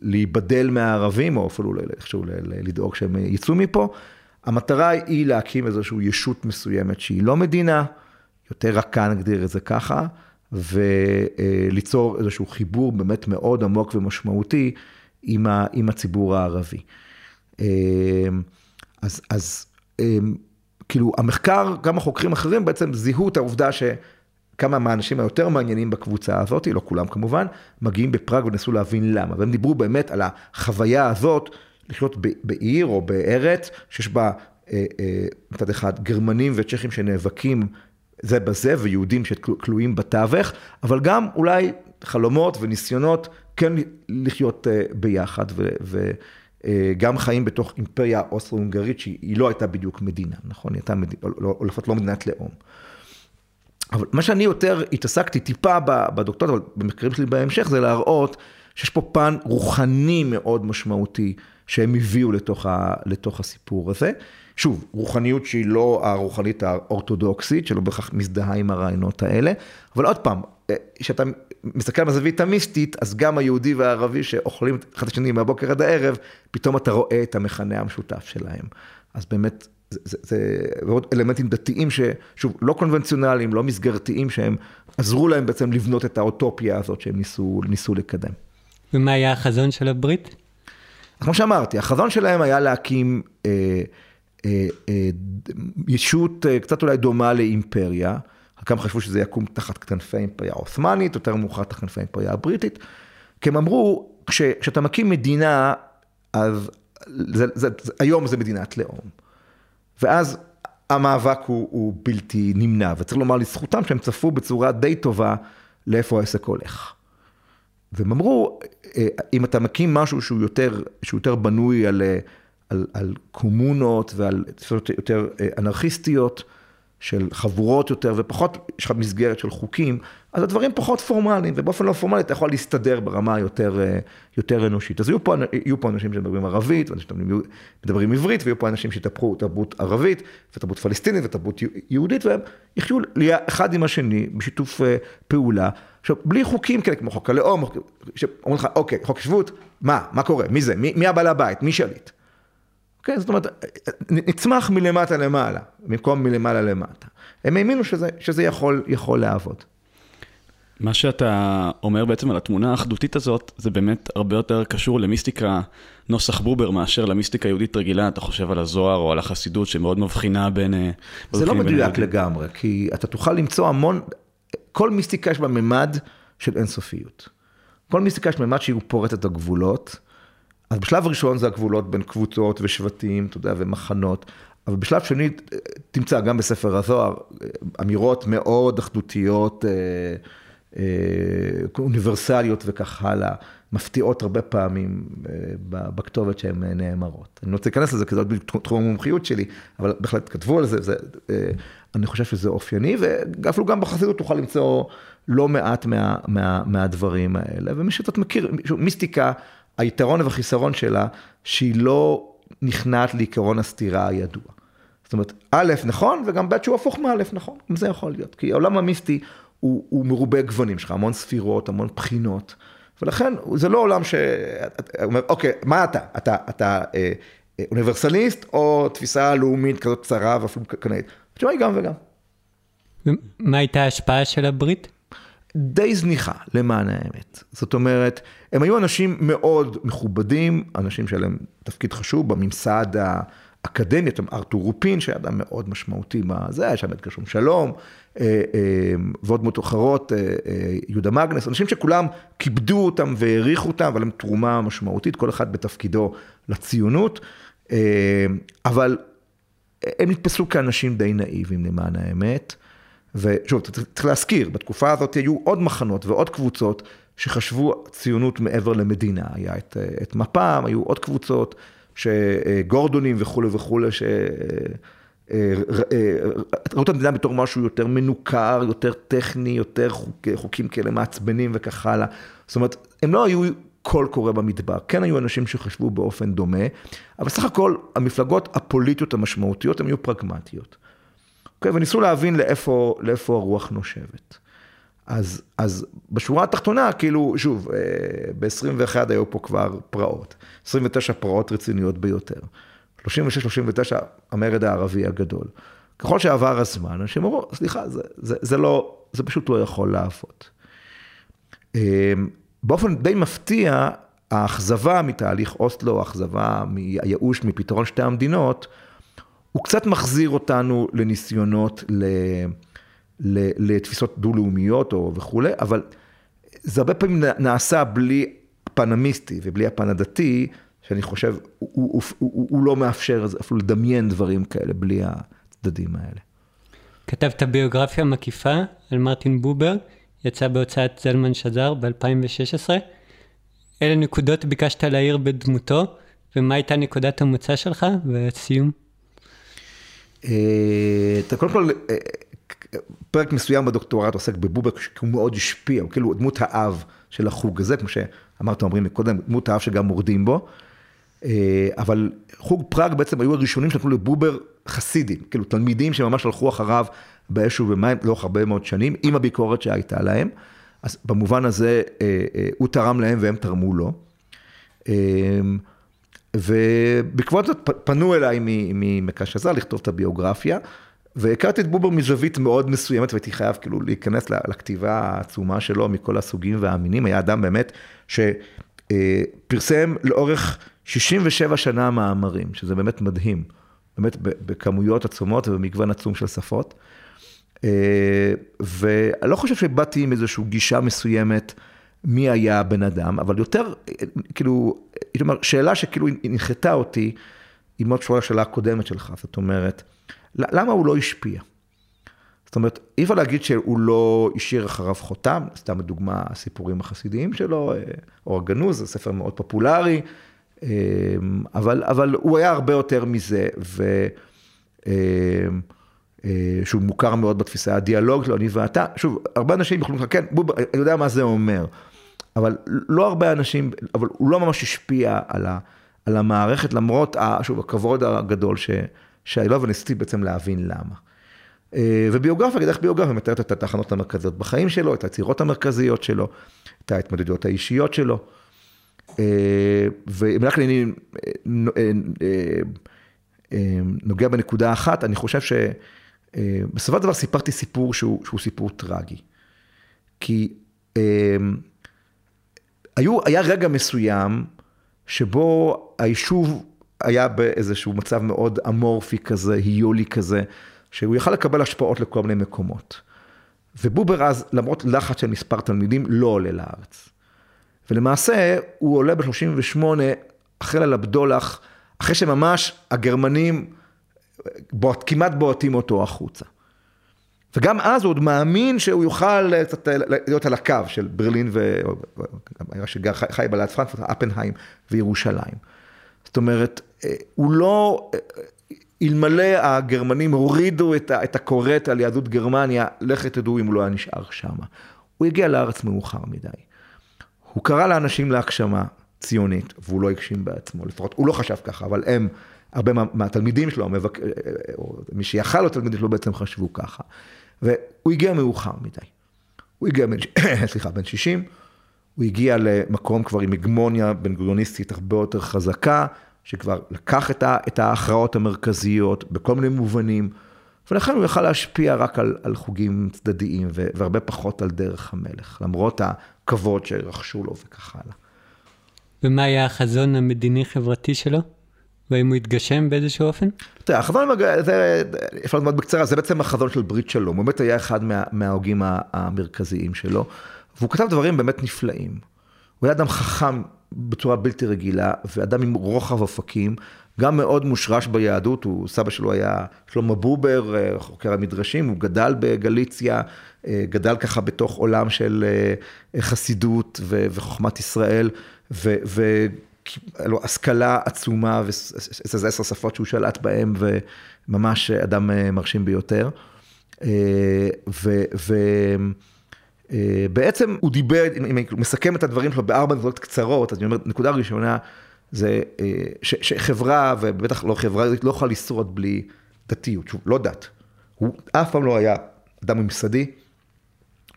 להיבדל מהערבים, או אפילו איכשהו לדאוג שהם יצאו מפה, המטרה היא להקים איזושהי ישות מסוימת שהיא לא מדינה, יותר רכה נגדיר את זה ככה, וליצור איזשהו חיבור באמת מאוד עמוק ומשמעותי עם הציבור הערבי. אז, אז כאילו המחקר, גם החוקרים אחרים בעצם זיהו את העובדה שכמה מהאנשים היותר מעניינים בקבוצה הזאת, לא כולם כמובן, מגיעים בפראג ונסו להבין למה. והם דיברו באמת על החוויה הזאת, לחיות בעיר או בארץ, שיש בה מצד אחד גרמנים וצ'כים שנאבקים זה בזה, ויהודים שכלואים בתווך, אבל גם אולי חלומות וניסיונות כן לחיות ביחד ו... ו גם חיים בתוך אימפריה אוסטרו-הונגרית, שהיא לא הייתה בדיוק מדינה, נכון? היא הייתה מדינה, או לפחות לא מדינת לאום. אבל מה שאני יותר התעסקתי טיפה בדוקטורט, אבל במחקרים שלי בהמשך, זה להראות שיש פה פן רוחני מאוד משמעותי, שהם הביאו לתוך, ה, לתוך הסיפור הזה. שוב, רוחניות שהיא לא הרוחנית האורתודוקסית, שלא בכך מזדהה עם הרעיונות האלה, אבל עוד פעם, שאתה מסתכל מהזווית המיסטית, אז גם היהודי והערבי שאוכלים אחד השני מהבוקר עד הערב, פתאום אתה רואה את המכנה המשותף שלהם. אז באמת, זה, זה, זה ועוד אלמנטים דתיים ששוב, לא קונבנציונליים, לא מסגרתיים, שהם עזרו להם בעצם לבנות את האוטופיה הזאת שהם ניסו, ניסו לקדם. ומה היה החזון של הברית? כמו שאמרתי, החזון שלהם היה להקים אה, אה, אה, ישות אה, קצת אולי דומה לאימפריה, כמה חשבו שזה יקום תחת כנפי האימפריה העות'מאנית, יותר מאוחר תחת כנפי האימפריה הבריטית, כי הם אמרו, כש, כשאתה מקים מדינה, אז זה, זה, זה, היום זה מדינת לאום. ואז המאבק הוא, הוא בלתי נמנע, וצריך לומר לזכותם שהם צפו בצורה די טובה לאיפה העסק הולך. והם אמרו, אם אתה מקים משהו שהוא יותר, שהוא יותר בנוי על, על, על קומונות ועל יותר אנרכיסטיות, של חבורות יותר, ופחות, יש לך מסגרת של חוקים, אז הדברים פחות פורמליים, ובאופן לא פורמלי, אתה יכול להסתדר ברמה יותר, יותר אנושית. אז יהיו פה, יהיו פה אנשים שמדברים ערבית, מדברים עברית, ויהיו פה אנשים שיתפרו תרבות ערבית, ותרבות פלסטינית, ותרבות יהודית, והם יחיו אחד עם השני, בשיתוף פעולה, עכשיו, בלי חוקים כאלה, כמו חוק הלאום, שאומרים לך, אוקיי, חוק שבות, מה? מה קורה? מי זה? מי, מי הבעל הבית? מי שליט? אוקיי, זאת אומרת, נצמח מלמטה למעלה, במקום מלמעלה למטה. הם האמינו שזה, שזה יכול, יכול לעבוד. מה שאתה אומר בעצם על התמונה האחדותית הזאת, זה באמת הרבה יותר קשור למיסטיקה נוסח בובר מאשר למיסטיקה יהודית רגילה, אתה חושב על הזוהר או על החסידות שמאוד מבחינה בין... זה לא מדויק לגמרי, כי אתה תוכל למצוא המון... כל מיסטיקה יש בה ממד של אינסופיות. כל מיסטיקה יש ממד שהיא פורטת את הגבולות, אז בשלב ראשון זה הגבולות בין קבוצות ושבטים, אתה יודע, ומחנות, אבל בשלב שני תמצא גם בספר הזוהר אמירות מאוד אחדותיות, אוניברסליות וכך הלאה, מפתיעות הרבה פעמים בכתובת שהן נאמרות. אני רוצה להיכנס לזה, כי זה עוד בתחום המומחיות שלי, אבל בהחלט כתבו על זה, זה אני חושב שזה אופייני, ואפילו גם בחסידות תוכל למצוא לא מעט מה, מה, מהדברים האלה, ומי שאתה מכיר, מיסטיקה, היתרון והחיסרון שלה, שהיא לא נכנעת לעיקרון הסתירה הידוע. זאת אומרת, א' נכון, וגם ב' שהוא הפוך מא' נכון, גם זה יכול להיות, כי העולם המיסטי, הוא, הוא מרובה גוונים שלך, המון ספירות, המון בחינות, ולכן זה לא עולם שאומר, אוקיי, מה אתה? אתה, אתה אה, אה, אוניברסליסט או תפיסה לאומית כזאת קצרה ואפילו קנאית? תשמע היא גם וגם. מה הייתה ההשפעה של הברית? די זניחה, למען האמת. זאת אומרת, הם היו אנשים מאוד מכובדים, אנשים שהיה להם תפקיד חשוב בממסד האקדמי, ארתור רופין, שהיה אדם מאוד משמעותי בזה, היה שם את גרשום שלום, ועוד דמות אחרות, יהודה מגנס, אנשים שכולם כיבדו אותם והעריכו אותם, אבל הם תרומה משמעותית, כל אחד בתפקידו לציונות, אבל הם נתפסו כאנשים די נאיבים למען האמת, ושוב, צריך להזכיר, בתקופה הזאת היו עוד מחנות ועוד קבוצות שחשבו ציונות מעבר למדינה, היה את, את מפ"ם, היו עוד קבוצות שגורדונים וכו' וכו', שראו את המדינה בתור משהו יותר מנוכר, יותר טכני, יותר חוק, חוקים כאלה מעצבנים וכך הלאה, זאת אומרת, הם לא היו כל קורא במדבר, כן היו אנשים שחשבו באופן דומה, אבל סך הכל המפלגות הפוליטיות המשמעותיות הן היו פרגמטיות, וניסו להבין לאיפה, לאיפה הרוח נושבת. אז, אז בשורה התחתונה, כאילו, שוב, ב-עשרים ואחת היו פה כבר פרעות, עשרים ותשע פרעות רציניות ביותר, שלושים ושש שלושים ותשע המרד הערבי הגדול. ככל שעבר הזמן, אנשים אמרו, סליחה, זה, זה, זה לא, זה פשוט לא יכול לעבוד. באופן די מפתיע, האכזבה מתהליך אוסלו, האכזבה מהייאוש, מפתרון שתי המדינות, הוא קצת מחזיר אותנו לניסיונות, לתפיסות דו-לאומיות וכו', אבל זה הרבה פעמים נעשה בלי הפן המיסטי ובלי הפן הדתי, שאני חושב, הוא לא מאפשר אפילו לדמיין דברים כאלה בלי הצדדים האלה. כתבת ביוגרפיה מקיפה על מרטין בובר, יצא בהוצאת זלמן שזר ב-אלפיים ושש עשרה. אלה נקודות ביקשת להעיר בדמותו, ומה הייתה נקודת המוצא שלך והסיום? אתה קודם כל, פרק מסוים בדוקטורט עוסק בבובר, שהוא מאוד השפיע, הוא כאילו דמות האב של החוג הזה, כמו שאמרת, אומרים קודם, דמות האב שגם מורדים בו, אבל חוג פראג בעצם היו הראשונים שנתנו לבובר חסידים, כאילו תלמידים שממש הלכו אחריו באיזשהו במים, לא הרבה מאוד שנים, עם הביקורת שהייתה להם, אז במובן הזה הוא תרם להם והם תרמו לו. ובעקבות זאת פנו אליי ממרכז שזר לכתוב את הביוגרפיה, והכרתי את בובר מזווית מאוד מסוימת, והייתי חייב כאילו להיכנס לכתיבה העצומה שלו מכל הסוגים והמינים, היה אדם באמת שפרסם לאורך שישים ושבע שנה מאמרים, שזה באמת מדהים, באמת בכמויות עצומות ובמגוון עצום של שפות, ואני לא חושב שבאתי עם איזושהי גישה מסוימת, מי היה הבן אדם, אבל יותר, כאילו, כלומר, שאלה שכאילו הנחתה אותי, היא מאוד שורה לשאלה הקודמת שלך, זאת אומרת, למה הוא לא השפיע? זאת אומרת, אי אפשר להגיד שהוא לא השאיר אחריו חותם, סתם לדוגמה, הסיפורים החסידיים שלו, אור הגנוז, זה ספר מאוד פופולרי, אבל, אבל הוא היה הרבה יותר מזה, ו... שהוא מוכר מאוד בתפיסה הדיאלוג שלו, אני ואתה, שוב, הרבה אנשים יכולים לך, כן, בובר, אני יודע מה זה אומר, אבל לא הרבה אנשים, אבל הוא לא ממש השפיע על, ה, על המערכת, למרות, ה, שוב, הכבוד הגדול ש, שהאלוב וניסיתי בעצם להבין למה. וביוגרפיה, כדרך ביוגרפיה, מתארת את התחנות המרכזיות בחיים שלו, את היצירות המרכזיות שלו, את ההתמודדויות האישיות שלו, ומלך לעניין נוגע בנקודה אחת, אני חושב שבסופו של דבר סיפרתי סיפור שהוא, שהוא סיפור טרגי, כי היו, היה רגע מסוים שבו היישוב היה באיזשהו מצב מאוד אמורפי כזה, היולי כזה, שהוא יכל לקבל השפעות לכל מיני מקומות. ובובר אז, למרות לחץ של מספר תלמידים, לא עולה לארץ. ולמעשה, הוא עולה ב-שלושים ושמונה, אחרי ללב דולח, אחרי שממש הגרמנים בוט, כמעט בועטים אותו החוצה. וגם אז הוא עוד מאמין שהוא יוכל להיות על הקו של ברלין, שחי בלעד פרנקפורט, אפנהיים וירושלים. זאת אומרת, הוא לא... אלמלא הגרמנים הורידו את הקורט על יהדות גרמניה, לך תדעו אם הוא לא היה נשאר שם. הוא הגיע לארץ מאוחר מדי. הוא קרא לאנשים להגשמה ציונית, והוא לא הגשים בעצמו, לפחות הוא לא חשב ככה, אבל הם, הרבה מהתלמידים שלו, מי שיכל לו תלמידים שלו בעצם חשבו ככה. והוא הגיע מאוחר מדי. הוא הגיע, סליחה, בן שישים, הוא הגיע למקום כבר עם הגמוניה בן-גוריוניסטית הרבה יותר חזקה, שכבר לקח את ההכרעות המרכזיות בכל מיני מובנים, ולכן הוא יכל להשפיע רק על, על חוגים צדדיים, והרבה פחות על דרך המלך, למרות הכבוד שרכשו לו וכך הלאה. ומה היה החזון המדיני-חברתי שלו? והאם הוא התגשם באיזשהו אופן? תראה, החזון, זה, אפשר לדעת בקצרה, זה בעצם החזון של ברית שלום, הוא באמת היה אחד מההוגים המרכזיים שלו, והוא כתב דברים באמת נפלאים. הוא היה אדם חכם, בצורה בלתי רגילה, ואדם עם רוחב אופקים, גם מאוד מושרש ביהדות, הוא, סבא שלו היה שלמה בובר, חוקר המדרשים, הוא גדל בגליציה, גדל ככה בתוך עולם של חסידות וחוכמת ישראל, והשכלה עצומה, איזה עשר שפות שהוא שלט בהם, וממש אדם מרשים ביותר, ו... בעצם הוא דיבר, אם אני מסכם את הדברים שלו בארבע נקודות קצרות, אז אני אומר, נקודה ראשונה זה ש, שחברה, ובטח לא חברה, לא יכולה לשרוד בלי דתיות, שוב, לא דת. הוא אף פעם לא היה אדם ממסדי,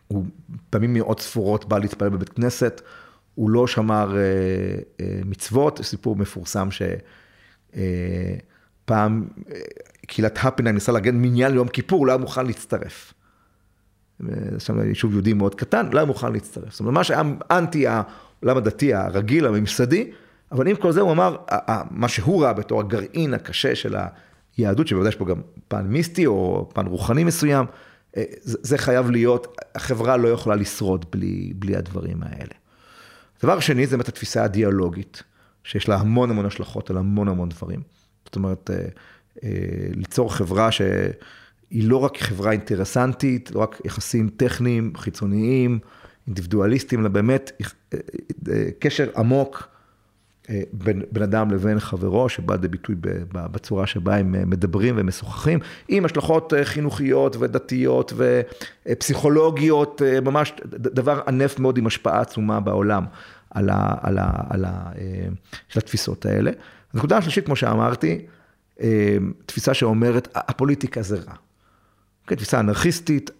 הוא פעמים מאוד ספורות בא להתפלל בבית כנסת, הוא לא שמר אה, אה, מצוות, סיפור מפורסם ש... אה, פעם אה, קהילת הפנאי ניסה להגן מניין ליום כיפור, הוא לא היה מוכן להצטרף. שם יישוב יהודי מאוד קטן, לא מוכן להצטרף. זאת אומרת, ממש היה אנטי העולם הדתי הרגיל, הממסדי, אבל עם כל זה הוא אמר, מה שהוא ראה בתור הגרעין הקשה של היהדות, שבוודאי יש פה גם פן מיסטי או פן רוחני מסוים, זה חייב להיות, החברה לא יכולה לשרוד בלי, בלי הדברים האלה. דבר שני, זה באמת התפיסה הדיאלוגית, שיש לה המון המון השלכות על המון המון דברים. זאת אומרת, ליצור חברה ש... היא לא רק חברה אינטרסנטית, לא רק יחסים טכניים, חיצוניים, אינדיבידואליסטיים, אלא באמת קשר עמוק בין, בין אדם לבין חברו, שבא די ביטוי בצורה שבה הם מדברים ומשוחחים, עם השלכות חינוכיות ודתיות ופסיכולוגיות, ממש דבר ענף מאוד עם השפעה עצומה בעולם על, ה, על, ה, על ה, של התפיסות האלה. הנקודה השלישית, כמו שאמרתי, תפיסה שאומרת, הפוליטיקה זה רע. תפיסה אנרכיסטית,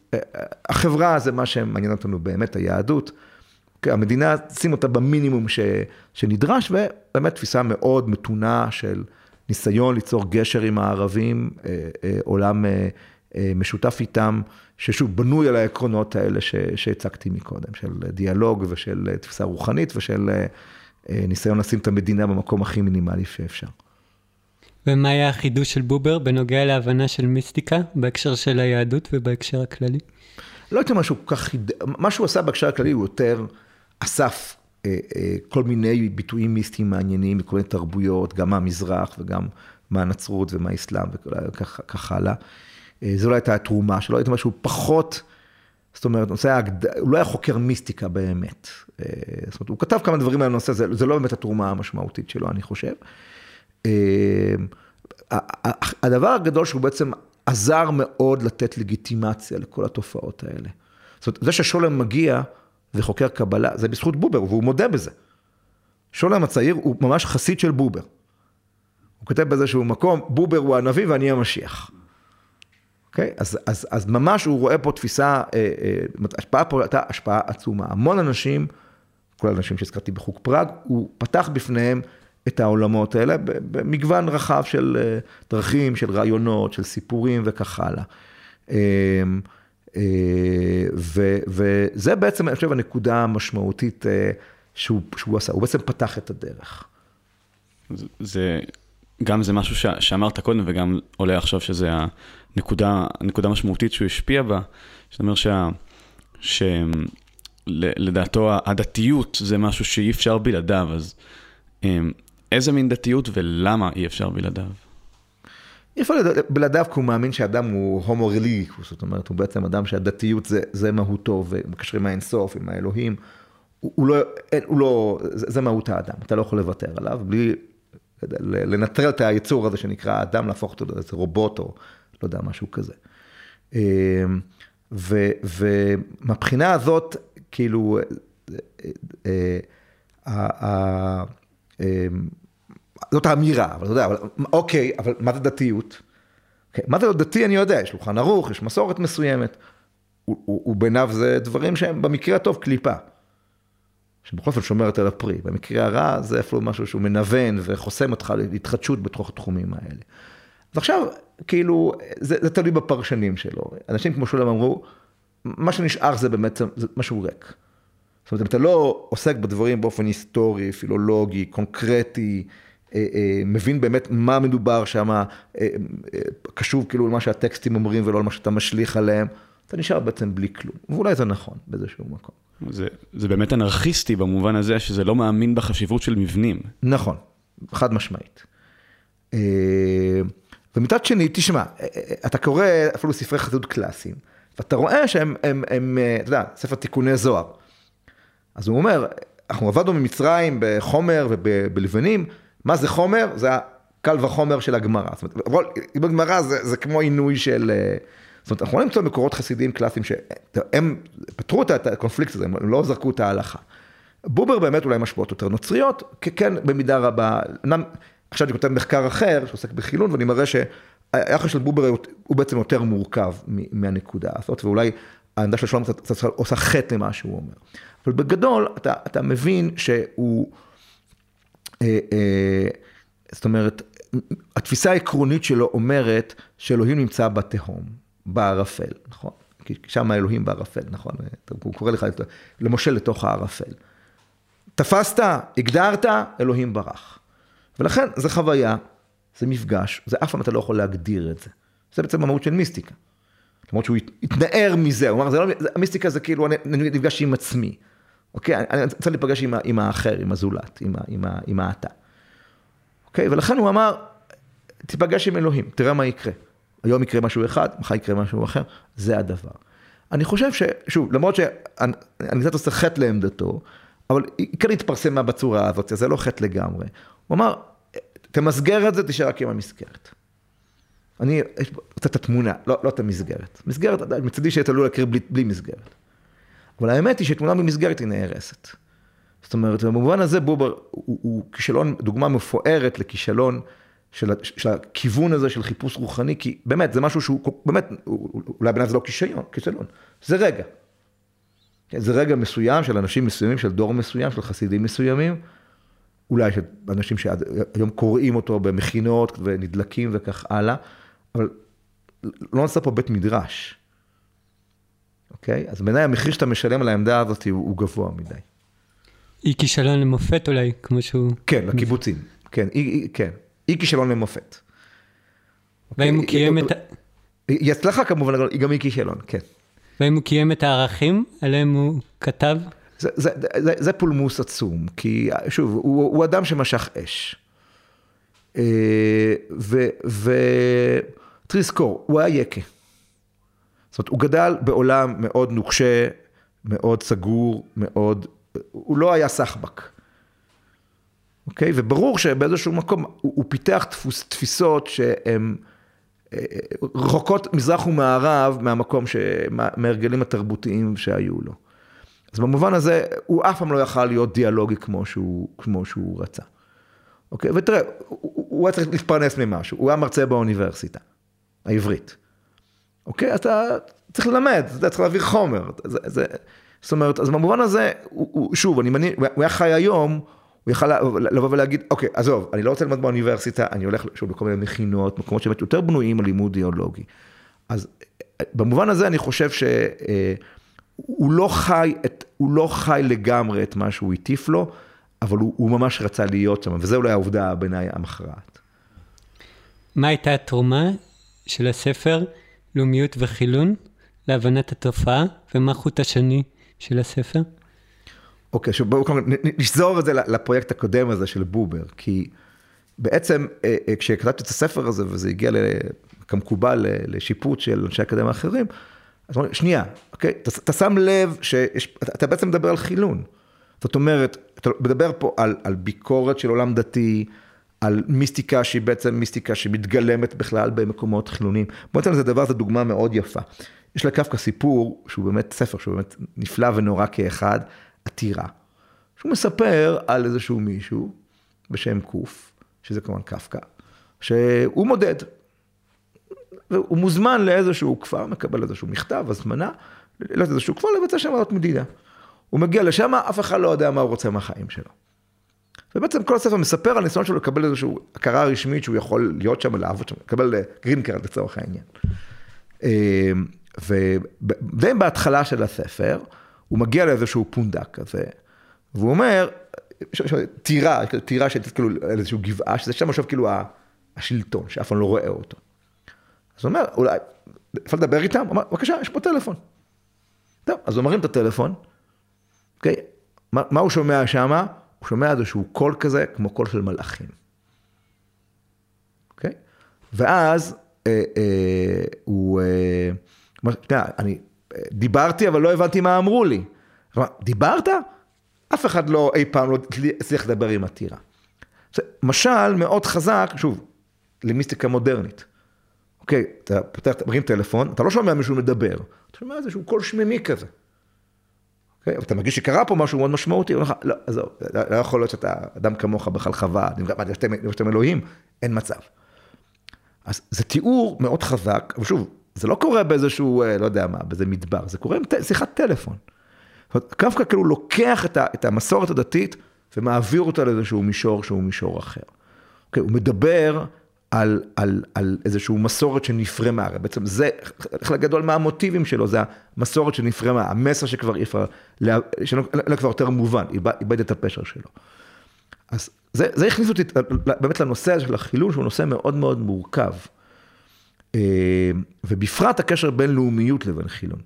החברה זה מה שמעניין אותנו באמת, היהדות, המדינה שים אותה במינימום ש, שנדרש, ובאמת תפיסה מאוד מתונה של ניסיון ליצור גשר עם הערבים, עולם משותף איתם, ששוב בנוי על העקרונות האלה ש, שהצגתי מקודם, של דיאלוג ושל תפיסה רוחנית, ושל ניסיון לשים את המדינה במקום הכי מינימלי שאפשר. ומה היה החידוש של בובר בנוגע להבנה של מיסטיקה, בהקשר של היהדות ובהקשר הכללי? לא הייתי משהו כל כך, מה שהוא עשה בהקשר הכללי הוא יותר אסף אה, אה, כל מיני ביטויים מיסטיים מעניינים, מכל מיני תרבויות, גם מהמזרח וגם מהנצרות ומהאסלאם וכך הלאה. אה, זו לא הייתה התרומה שלו, הייתי משהו פחות, זאת אומרת, נושא, הוא לא היה חוקר מיסטיקה באמת. אה, זאת אומרת, הוא כתב כמה דברים על הנושא, זה, זה לא באמת התרומה המשמעותית שלו, אני חושב. הדבר הגדול שהוא בעצם עזר מאוד לתת לגיטימציה לכל התופעות האלה. זאת אומרת, זה ששולם מגיע וחוקר קבלה, זה בזכות בובר, והוא מודה בזה. שולם הצעיר הוא ממש חסיד של בובר. הוא כותב באיזשהו מקום, בובר הוא הנביא ואני המשיח. אוקיי? אז, אז, אז ממש הוא רואה פה תפיסה, אה, אה, השפעה פה הייתה השפעה עצומה. המון אנשים, כל האנשים שהזכרתי בחוג פראג, הוא פתח בפניהם את העולמות האלה במגוון רחב של אה, דרכים, של רעיונות, של סיפורים וכך הלאה. אה, אה, ו, וזה בעצם, אני חושב, הנקודה המשמעותית אה, שהוא, שהוא עשה. הוא בעצם פתח את הדרך. זה... זה... גם זה משהו ש... שאמרת קודם, וגם עולה עכשיו שזה הנקודה, הנקודה משמעותית שהוא השפיע בה, זאת אומרת שה... ש... לדעתו הדתיות זה משהו שאי אפשר בלעדיו, אז איזה מין דתיות ולמה אי אפשר בלעדיו? אי אפשר בלעדיו, כי הוא מאמין שאדם הוא הומורליקוס, זאת אומרת, הוא בעצם אדם שהדתיות זה, זה מהותו, ומקשרים האינסוף עם האלוהים, הוא, הוא לא, אין, הוא לא, זה, זה מהות האדם, אתה לא יכול לוותר עליו, בלי... לנטרל את היצור הזה שנקרא אדם, להפוך אותו לאיזה רובוט או לא יודע, משהו כזה. ומבחינה הזאת, כאילו, זאת האמירה, אבל אתה יודע, אוקיי, אבל מה זה דתיות? מה זה לא דתי אני יודע, יש שולחן ערוך, יש מסורת מסוימת, וביניו זה דברים שהם במקרה הטוב קליפה. שבכל אופן שומרת על הפרי. במקרה הרע, זה אפילו משהו שהוא מנוון וחוסם אותך להתחדשות בתוך התחומים האלה. ועכשיו, כאילו, זה, זה תלוי בפרשנים שלו. אנשים כמו שולם אמרו, מה שנשאר זה באמת זה משהו ריק. זאת אומרת, אתה לא עוסק בדברים באופן היסטורי, פילולוגי, קונקרטי, אה, אה, מבין באמת מה מדובר שם, אה, אה, קשוב כאילו למה שהטקסטים אומרים ולא למה שאתה משליך עליהם. אתה נשאר בעצם בלי כלום. ואולי זה נכון באיזשהו מקום. זה, זה באמת אנרכיסטי במובן הזה שזה לא מאמין בחשיבות של מבנים. נכון, חד משמעית. ומצד שני, תשמע, אתה קורא אפילו ספרי חסידות קלאסיים, ואתה רואה שהם, הם, הם, אתה יודע, ספר תיקוני זוהר. אז הוא אומר, אנחנו עבדנו ממצרים בחומר ובלבנים, מה זה חומר? זה הקל וחומר של הגמרא. זאת אומרת, בגמרא זה, זה כמו עינוי של... זאת אומרת, אנחנו יכולים למצוא מקורות חסידיים קלאסיים שהם פתרו את הקונפליקט הזה, הם לא זרקו את ההלכה. בובר באמת אולי משפעות יותר נוצריות, כי כן במידה רבה, עכשיו אני כותב מחקר אחר שעוסק בחילון, ואני מראה שהיחס של בובר הוא בעצם יותר מורכב מהנקודה הזאת, ואולי העמדה של שלום עושה חטא למה שהוא אומר. אבל בגדול אתה, אתה מבין שהוא, אה, אה, זאת אומרת, התפיסה העקרונית שלו אומרת שאלוהים נמצא בתהום. בערפל, נכון? כי שם האלוהים בערפל, נכון? הוא קורא לך למשה לתוך הערפל. תפסת, הגדרת, אלוהים ברח. ולכן זה חוויה, זה מפגש, זה אף פעם אתה לא יכול להגדיר את זה. זה בעצם המהות של מיסטיקה. למרות שהוא התנער מזה, הוא אמר, זה לא, המיסטיקה זה כאילו, אני נפגש עם עצמי. אוקיי? אני רוצה להיפגש עם, עם האחר, עם הזולת, עם, עם, עם האתה. אוקיי? ולכן הוא אמר, תיפגש עם אלוהים, תראה מה יקרה. היום יקרה משהו אחד, מחר יקרה משהו אחר, זה הדבר. אני חושב ש, שוב, למרות שאני קצת עושה חטא לעמדתו, אבל היא כאן התפרסמה בצורה הזאת, זה לא חטא לגמרי. הוא אמר, תמסגר את זה, תשאר רק עם המסגרת. אני, יש פה את התמונה, לא, לא את המסגרת. מסגרת, מצדי שתלו להכיר בלי, בלי מסגרת. אבל האמת היא שתמונה במסגרת היא נהרסת. זאת אומרת, במובן הזה בובר, הוא, הוא כישלון, דוגמה מפוארת לכישלון, של, של הכיוון הזה של חיפוש רוחני, כי באמת זה משהו שהוא, באמת, אולי בנה זה לא כישלון, כישלון. זה רגע. זה רגע מסוים של אנשים מסוימים, של דור מסוים, של חסידים מסוימים, אולי של אנשים שהיום קוראים אותו במכינות ונדלקים וכך הלאה, אבל לא נעשה פה בית מדרש. אוקיי? אז בעיניי המחיר שאתה משלם על העמדה הזאת הוא, הוא גבוה מדי. היא כישלון למופת אולי, כמו שהוא... כן, לקיבוצים. כן, היא, כן. היא כישלון ממופת. והאם הוא קיים את... היא הצלחה כמובן, היא גם היא כישלון, כן. והאם הוא קיים את הערכים עליהם הוא כתב? זה פולמוס עצום, כי שוב, הוא אדם שמשך אש. ותזכור, הוא היה יקה. זאת אומרת, הוא גדל בעולם מאוד נוקשה, מאוד סגור, מאוד... הוא לא היה סחבק. אוקיי? וברור שבאיזשהו מקום הוא, הוא פיתח תפוס, תפיסות שהן רחוקות מזרח ומערב מהמקום, מהרגלים התרבותיים שהיו לו. אז במובן הזה, הוא אף פעם לא יכל להיות דיאלוגי כמו שהוא, כמו שהוא רצה. אוקיי? ותראה, הוא, הוא היה צריך להתפרנס ממשהו. הוא היה מרצה באוניברסיטה העברית. אוקיי? אתה צריך ללמד, אתה צריך להעביר חומר. זה, זה, זאת אומרת, אז במובן הזה, הוא, הוא, שוב, אני מניע, הוא היה חי היום, הוא יכל לבוא ולהגיד, אוקיי, עזוב, אני לא רוצה ללמד באוניברסיטה, אני הולך שוב לכל מיני מכינות, מקומות שבאמת יותר בנויים על לימוד אידיאולוגי. אז במובן הזה אני חושב שהוא לא חי, את, הוא לא חי לגמרי את מה שהוא הטיף לו, אבל הוא, הוא ממש רצה להיות שם, וזה אולי העובדה בעיניי המכרעת. מה הייתה התרומה של הספר לאומיות וחילון להבנת התופעה, ומה חוט השני של הספר? אוקיי, שוב, בואו נשזור את זה לפרויקט הקודם הזה של בובר, כי בעצם כשכתבתי את הספר הזה, וזה הגיע כמקובל לשיפוט של אנשי אקדמיה אחרים, אז אומרים, שנייה, אוקיי, אתה שם לב שאתה בעצם מדבר על חילון. זאת אומרת, אתה מדבר פה על, על ביקורת של עולם דתי, על מיסטיקה שהיא בעצם מיסטיקה שמתגלמת בכלל במקומות חילונים. בעצם זה דבר, זו דוגמה מאוד יפה. יש לקפקא סיפור, שהוא באמת ספר, שהוא באמת נפלא ונורא כאחד, עתירה. שהוא מספר על איזשהו מישהו, בשם קוף, שזה כמובן קפקא, שהוא מודד. והוא מוזמן לאיזשהו כפר, מקבל איזשהו מכתב, הזמנה, לאיזשהו כפר, לבצע שם עוד מדידה. הוא מגיע לשם, אף אחד לא יודע מה הוא רוצה מהחיים שלו. ובעצם כל הספר מספר על ניסיון שלו לקבל איזושהי הכרה רשמית, שהוא יכול להיות שם, לעבוד שם, לקבל גרין קארד לצורך העניין. ודי בהתחלה של הספר, הוא מגיע לאיזשהו פונדק כזה, והוא אומר, תירה, תירה שהייתה כאילו איזושהי גבעה, שזה שם עכשיו כאילו השלטון, שאף פעם לא רואה אותו. אז הוא אומר, אולי, אפשר לדבר איתם? הוא אומר, בבקשה, יש פה טלפון. טוב, אז הוא מרים את הטלפון, אוקיי, מה הוא שומע שמה? הוא שומע איזשהו קול כזה, כמו קול של מלאכים. אוקיי? ואז, הוא, אני דיברתי, אבל לא הבנתי מה אמרו לי. דיברת? אף אחד לא, אי פעם לא הצליח לדבר עם התירה. משל מאוד חזק, שוב, למיסטיקה מודרנית. אוקיי, אתה פותח, מרים טלפון, אתה לא שומע מישהו מדבר, אתה שומע איזשהו קול שממי כזה. אתה מרגיש שקרה פה משהו מאוד משמעותי, לא, אז לא יכול להיות שאתה אדם כמוך בכלל חווה, נפשתם אלוהים, אין מצב. אז זה תיאור מאוד חזק, אבל שוב, זה לא קורה באיזשהו, לא יודע מה, באיזה מדבר, זה קורה עם שיחת טלפון. קפקא כאילו לוקח את המסורת הדתית, ומעביר אותה לאיזשהו מישור שהוא מישור אחר. הוא מדבר על איזשהו מסורת שנפרמה, בעצם זה, חלק גדול מהמוטיבים שלו, זה המסורת שנפרמה, המסר שכבר איפרה, שלא כבר יותר מובן, איבד את הפשר שלו. אז זה הכניס אותי באמת לנושא של החילון, שהוא נושא מאוד מאוד מורכב, ובפרט הקשר בין לאומיות לבין חילון.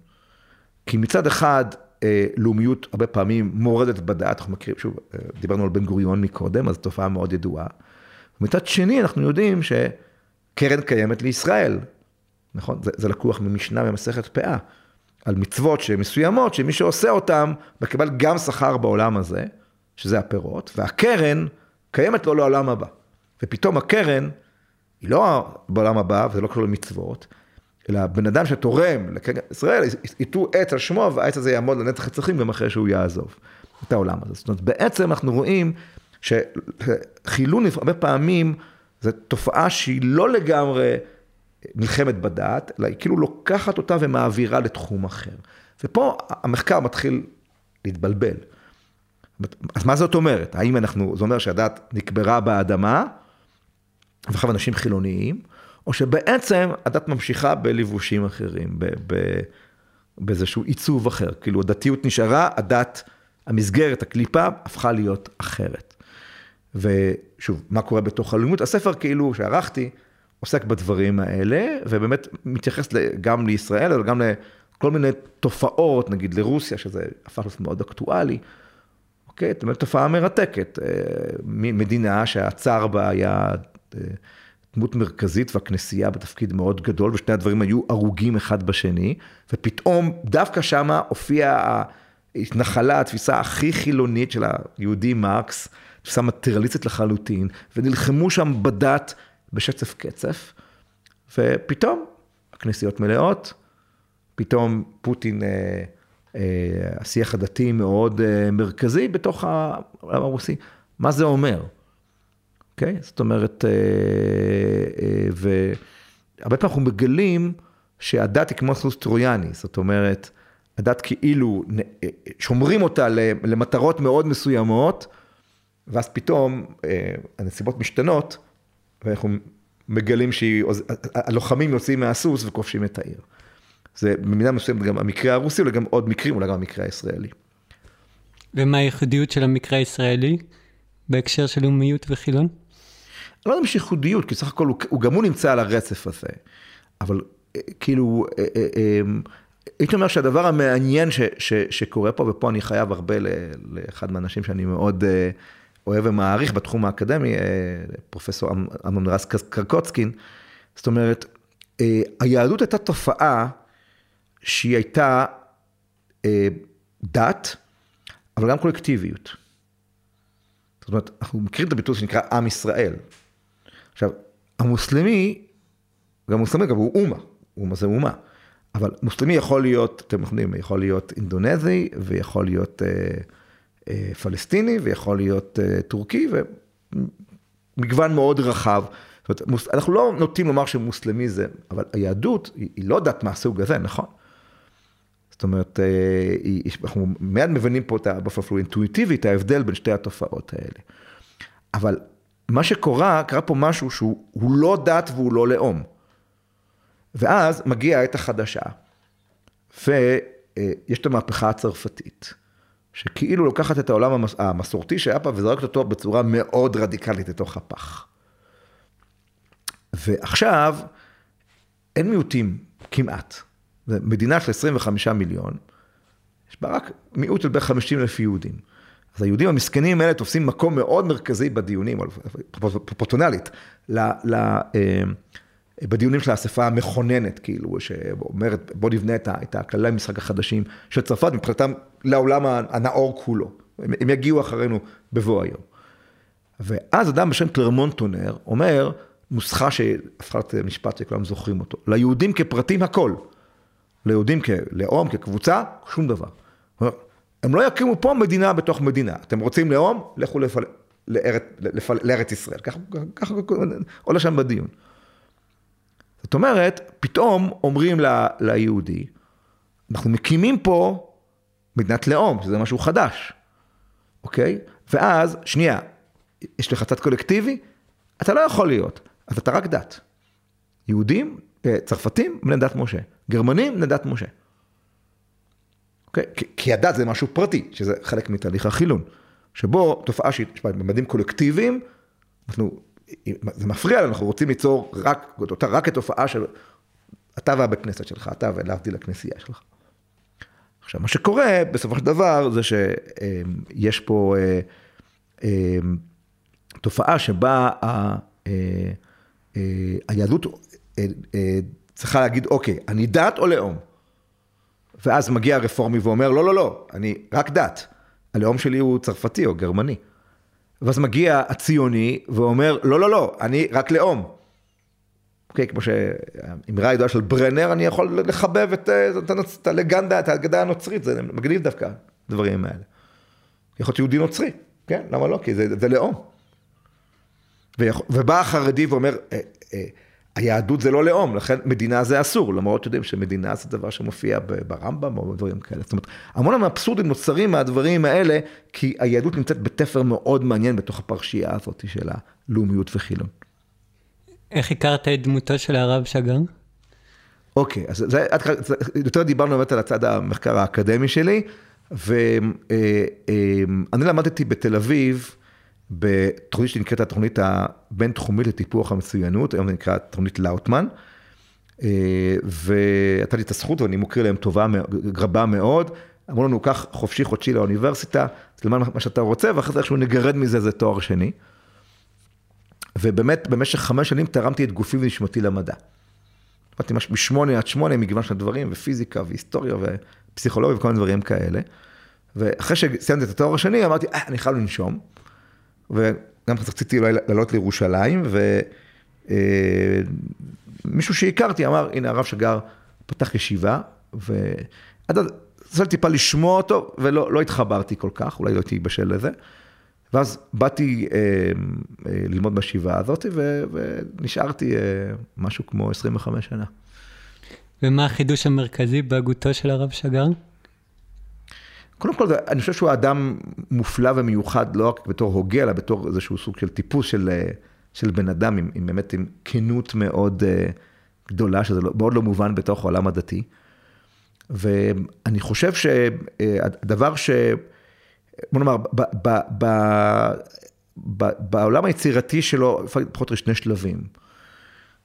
כי מצד אחד, לאומיות הרבה פעמים מורדת בדעת, אנחנו מכירים, שוב, דיברנו על בן-גוריון מקודם, אז תופעה מאוד ידועה, ומצד שני, אנחנו יודעים שקרן קיימת לישראל, נכון? זה, זה לקוח ממשנה ממסכת פאה, על מצוות שמסוימות, שמי שעושה אותם, מקבל גם שכר בעולם הזה, שזה הפירות, והקרן קיימת לו לעולם הבא. ופתאום הקרן, היא לא בעולם הבא, וזה לא קשור למצוות, אלא בן אדם שתורם לקרן ישראל, ייטו עץ על שמו, והעץ הזה יעמוד לנצח נצחים, גם אחרי שהוא יעזוב את העולם הזה. זאת אומרת, בעצם אנחנו רואים, שחילון הרבה פעמים, זו תופעה שהיא לא לגמרי מלחמת בדעת, אלא היא כאילו לוקחת אותה ומעבירה לתחום אחר. ופה המחקר מתחיל להתבלבל. אז מה זאת אומרת? האם אנחנו, זה אומר שהדעת נקברה באדמה, ואחר אנשים חילוניים, או שבעצם הדת ממשיכה בלבושים אחרים, באיזשהו עיצוב אחר. כאילו הדתיות נשארה, הדת המסגרת, הקליפה, הפכה להיות אחרת. ושוב, מה קורה בתוך הלימוד? הספר כאילו שערכתי, עוסק בדברים האלה, ובאמת מתייחס גם לישראל, אבל גם לכל מיני תופעות, נגיד לרוסיה, שזה הפך להיות מאוד אקטואלי, אוקיי? זאת אומרת, תופעה מרתקת, מדינה שהצאר בה היה דמות מרכזית, והכנסייה בתפקיד מאוד גדול, ושני הדברים היו הרוגים אחד בשני, ופתאום דווקא שמה הופיעה התנחלה, התפיסה הכי חילונית של היהודי מרקס, תפיסה מטריאליסטית לחלוטין, ונלחמו שם בדת בשצף קצף, ופתאום הכנסיות מלאות, פתאום פוטין, אה, אה, השיח הדתי מאוד אה, מרכזי בתוך העולם הרוסי. מה זה אומר? אוקיי? זאת אומרת, אה, אה, והרבה פעמים אנחנו מגלים שהדת היא כמו סוס טרויאני, זאת אומרת, הדת כאילו שומרים אותה למטרות מאוד מסוימות, ואז פתאום הנסיבות משתנות, ואנחנו מגלים שהלוחמים יוצאים מהסוס וכובשים את העיר. זה במידה מסוימת גם המקרה הרוסי, אולי גם עוד מקרים, אולי גם המקרה הישראלי. ומה הייחודיות של המקרה הישראלי בהקשר של לאומיות וחילון? אני לא יודע אם שייחודיות, כי סך הכל הוא, הוא גם הוא נמצא על הרצף הזה. אבל כאילו, אה, אה, אה, הייתי אומר שהדבר המעניין ש, ש, שקורה פה, ופה אני חייב הרבה ל, לאחד מהאנשים שאני מאוד אה, אוהב ומעריך בתחום האקדמי, אה, פרופסור אמנרס קרקוצקין, זאת אומרת, אה, היהדות הייתה תופעה שהיא הייתה אה, דת, אבל גם קולקטיביות. זאת אומרת, אנחנו מכירים את הביטוי שנקרא עם ישראל. עכשיו, המוסלמי, גם מוסלמי גם הוא אומה, אומה זה אומה, אבל מוסלמי יכול להיות, אתם יודעים, יכול להיות אינדונזי, ויכול להיות אה, אה, פלסטיני, ויכול להיות אה, טורקי, ומגוון מאוד רחב. זאת אומרת, מוס, אנחנו לא נוטים לומר שמוסלמי זה, אבל היהדות היא, היא לא דת מהסוג הזה, נכון? זאת אומרת, אנחנו מיד מבינים פה בפלפול אינטואיטיבי, את ההבדל בין שתי התופעות האלה. אבל מה שקורה, קרה פה משהו שהוא לא דת והוא לא לאום. ואז מגיעה העת החדשה, ויש את המהפכה הצרפתית, שכאילו לוקחת את העולם המסורתי שהיה פה, וזרקת אותו בצורה מאוד רדיקלית לתוך הפח. ועכשיו, אין מיעוטים כמעט. זה מדינה של עשרים וחמישה מיליון, יש בה רק מיעוט של בין חמישים אלף יהודים. אז היהודים המסכנים האלה תופסים מקום מאוד מרכזי בדיונים, פרופורציונלית, בדיונים של האספה המכוננת, כאילו, שאומרת, בוא נבנה את הכללי המשחק החדשים של צרפת, מבחינתם לעולם הנאור כולו. הם יגיעו אחרינו בבוא היום. ואז אדם בשם קלרמון טונר אומר, נוסחה שהפכת משפט שכולם זוכרים אותו, ליהודים כפרטים הכל. ליהודים כלאום, כקבוצה, שום דבר. הם לא יקימו פה מדינה בתוך מדינה. אתם רוצים לאום? לכו לפל... לארץ... לפל... לארץ ישראל. כך, כך, עולה שם בדיון. זאת אומרת, פתאום אומרים ל... ליהודי, אנחנו מקימים פה מדינת לאום, שזה משהו חדש. אוקיי? ואז, שנייה, יש לך צד קולקטיבי, אתה לא יכול להיות, אז אתה רק דת. יהודים, צרפתים, בני דת משה. גרמנים, בני דת משה. אוקיי? כי, כי הדת זה משהו פרטי, שזה חלק מתהליך החילון, שבו תופעה שהיא, בממדים קולקטיביים, אנחנו, זה מפריע לנו, אנחנו רוצים ליצור רק, אותה, רק התופעה של, אתה והבית כנסת שלך, אתה ולהבדיל הכנסייה שלך. עכשיו, מה שקורה בסופו של דבר, זה שיש פה תופעה שבה היהדות, צריכה להגיד, אוקיי, אני דת או לאום? ואז מגיע הרפורמי ואומר, לא, לא, לא, אני רק דת. הלאום שלי הוא צרפתי או גרמני. ואז מגיע הציוני ואומר, לא, לא, לא, אני רק לאום. אוקיי, כמו שהאמרה הידועה של ברנר, אני יכול לחבב את, את הלגנדה, את ההגדה הנוצרית, זה מגניב דווקא, דברים האלה. יכול להיות יהודי נוצרי, כן? למה לא? כי זה, זה לאום. ובא החרדי ואומר, אה, אה, היהדות זה לא לאום, לכן מדינה זה אסור, למרות יודעים שמדינה זה דבר שמופיע ברמב"ם או דברים כאלה. זאת אומרת, המון האבסורדים נוצרים מהדברים האלה, כי היהדות נמצאת בתפר מאוד מעניין בתוך הפרשייה הזאת של הלאומיות וחילון. איך הכרת את דמותו של הרב שגר? אוקיי, אז זה, יותר דיברנו באמת על הצד המחקר האקדמי שלי, ואני למדתי בתל אביב, בתוכנית שנקראת התוכנית הבין-תחומית לטיפוח המצוינות, היום זה נקרא תוכנית לאוטמן, והייתה לי את הזכות, ואני מוקיר להם טובה, גרבה מאוד, אמרו לנו, כך חופשי חודשי לאוניברסיטה, תלמד מה שאתה רוצה, ואחרי זה איכשהו נגרד מזה, זה תואר שני, ובאמת, במשך חמש שנים תרמתי את גופי ונשמתי למדע. אמרתי משהו בשמונה עד שמונה, מגוון של הדברים, ופיזיקה, והיסטוריה, ופסיכולוגיה, וכל הדברים כאלה, ואחרי שסיימתי את התואר השני, אמרתי, אה, אני חייב לנשום. וגם חצרציתי אולי לעלות לירושלים, ומישהו שהכרתי אמר, הנה הרב שגר פתח ישיבה, ועד אז עשיתי טיפה לשמוע אותו, ולא התחברתי כל כך, אולי לא הייתי בשל לזה, ואז באתי ללמוד בישיבה הזאת, ונשארתי משהו כמו עשרים וחמש שנה. ומה החידוש המרכזי בהגותו של הרב שגר? קודם כל, אני חושב שהוא האדם מופלא ומיוחד, לא רק בתור הוגה, אלא בתור איזשהו סוג של טיפוס של, של בן אדם, עם, עם באמת עם כנות מאוד גדולה, שזה מאוד לא מובן בתוך העולם הדתי. ואני חושב שהדבר ש... בוא נאמר, ב, ב, ב, ב, בעולם היצירתי שלו, פחות שני שלבים.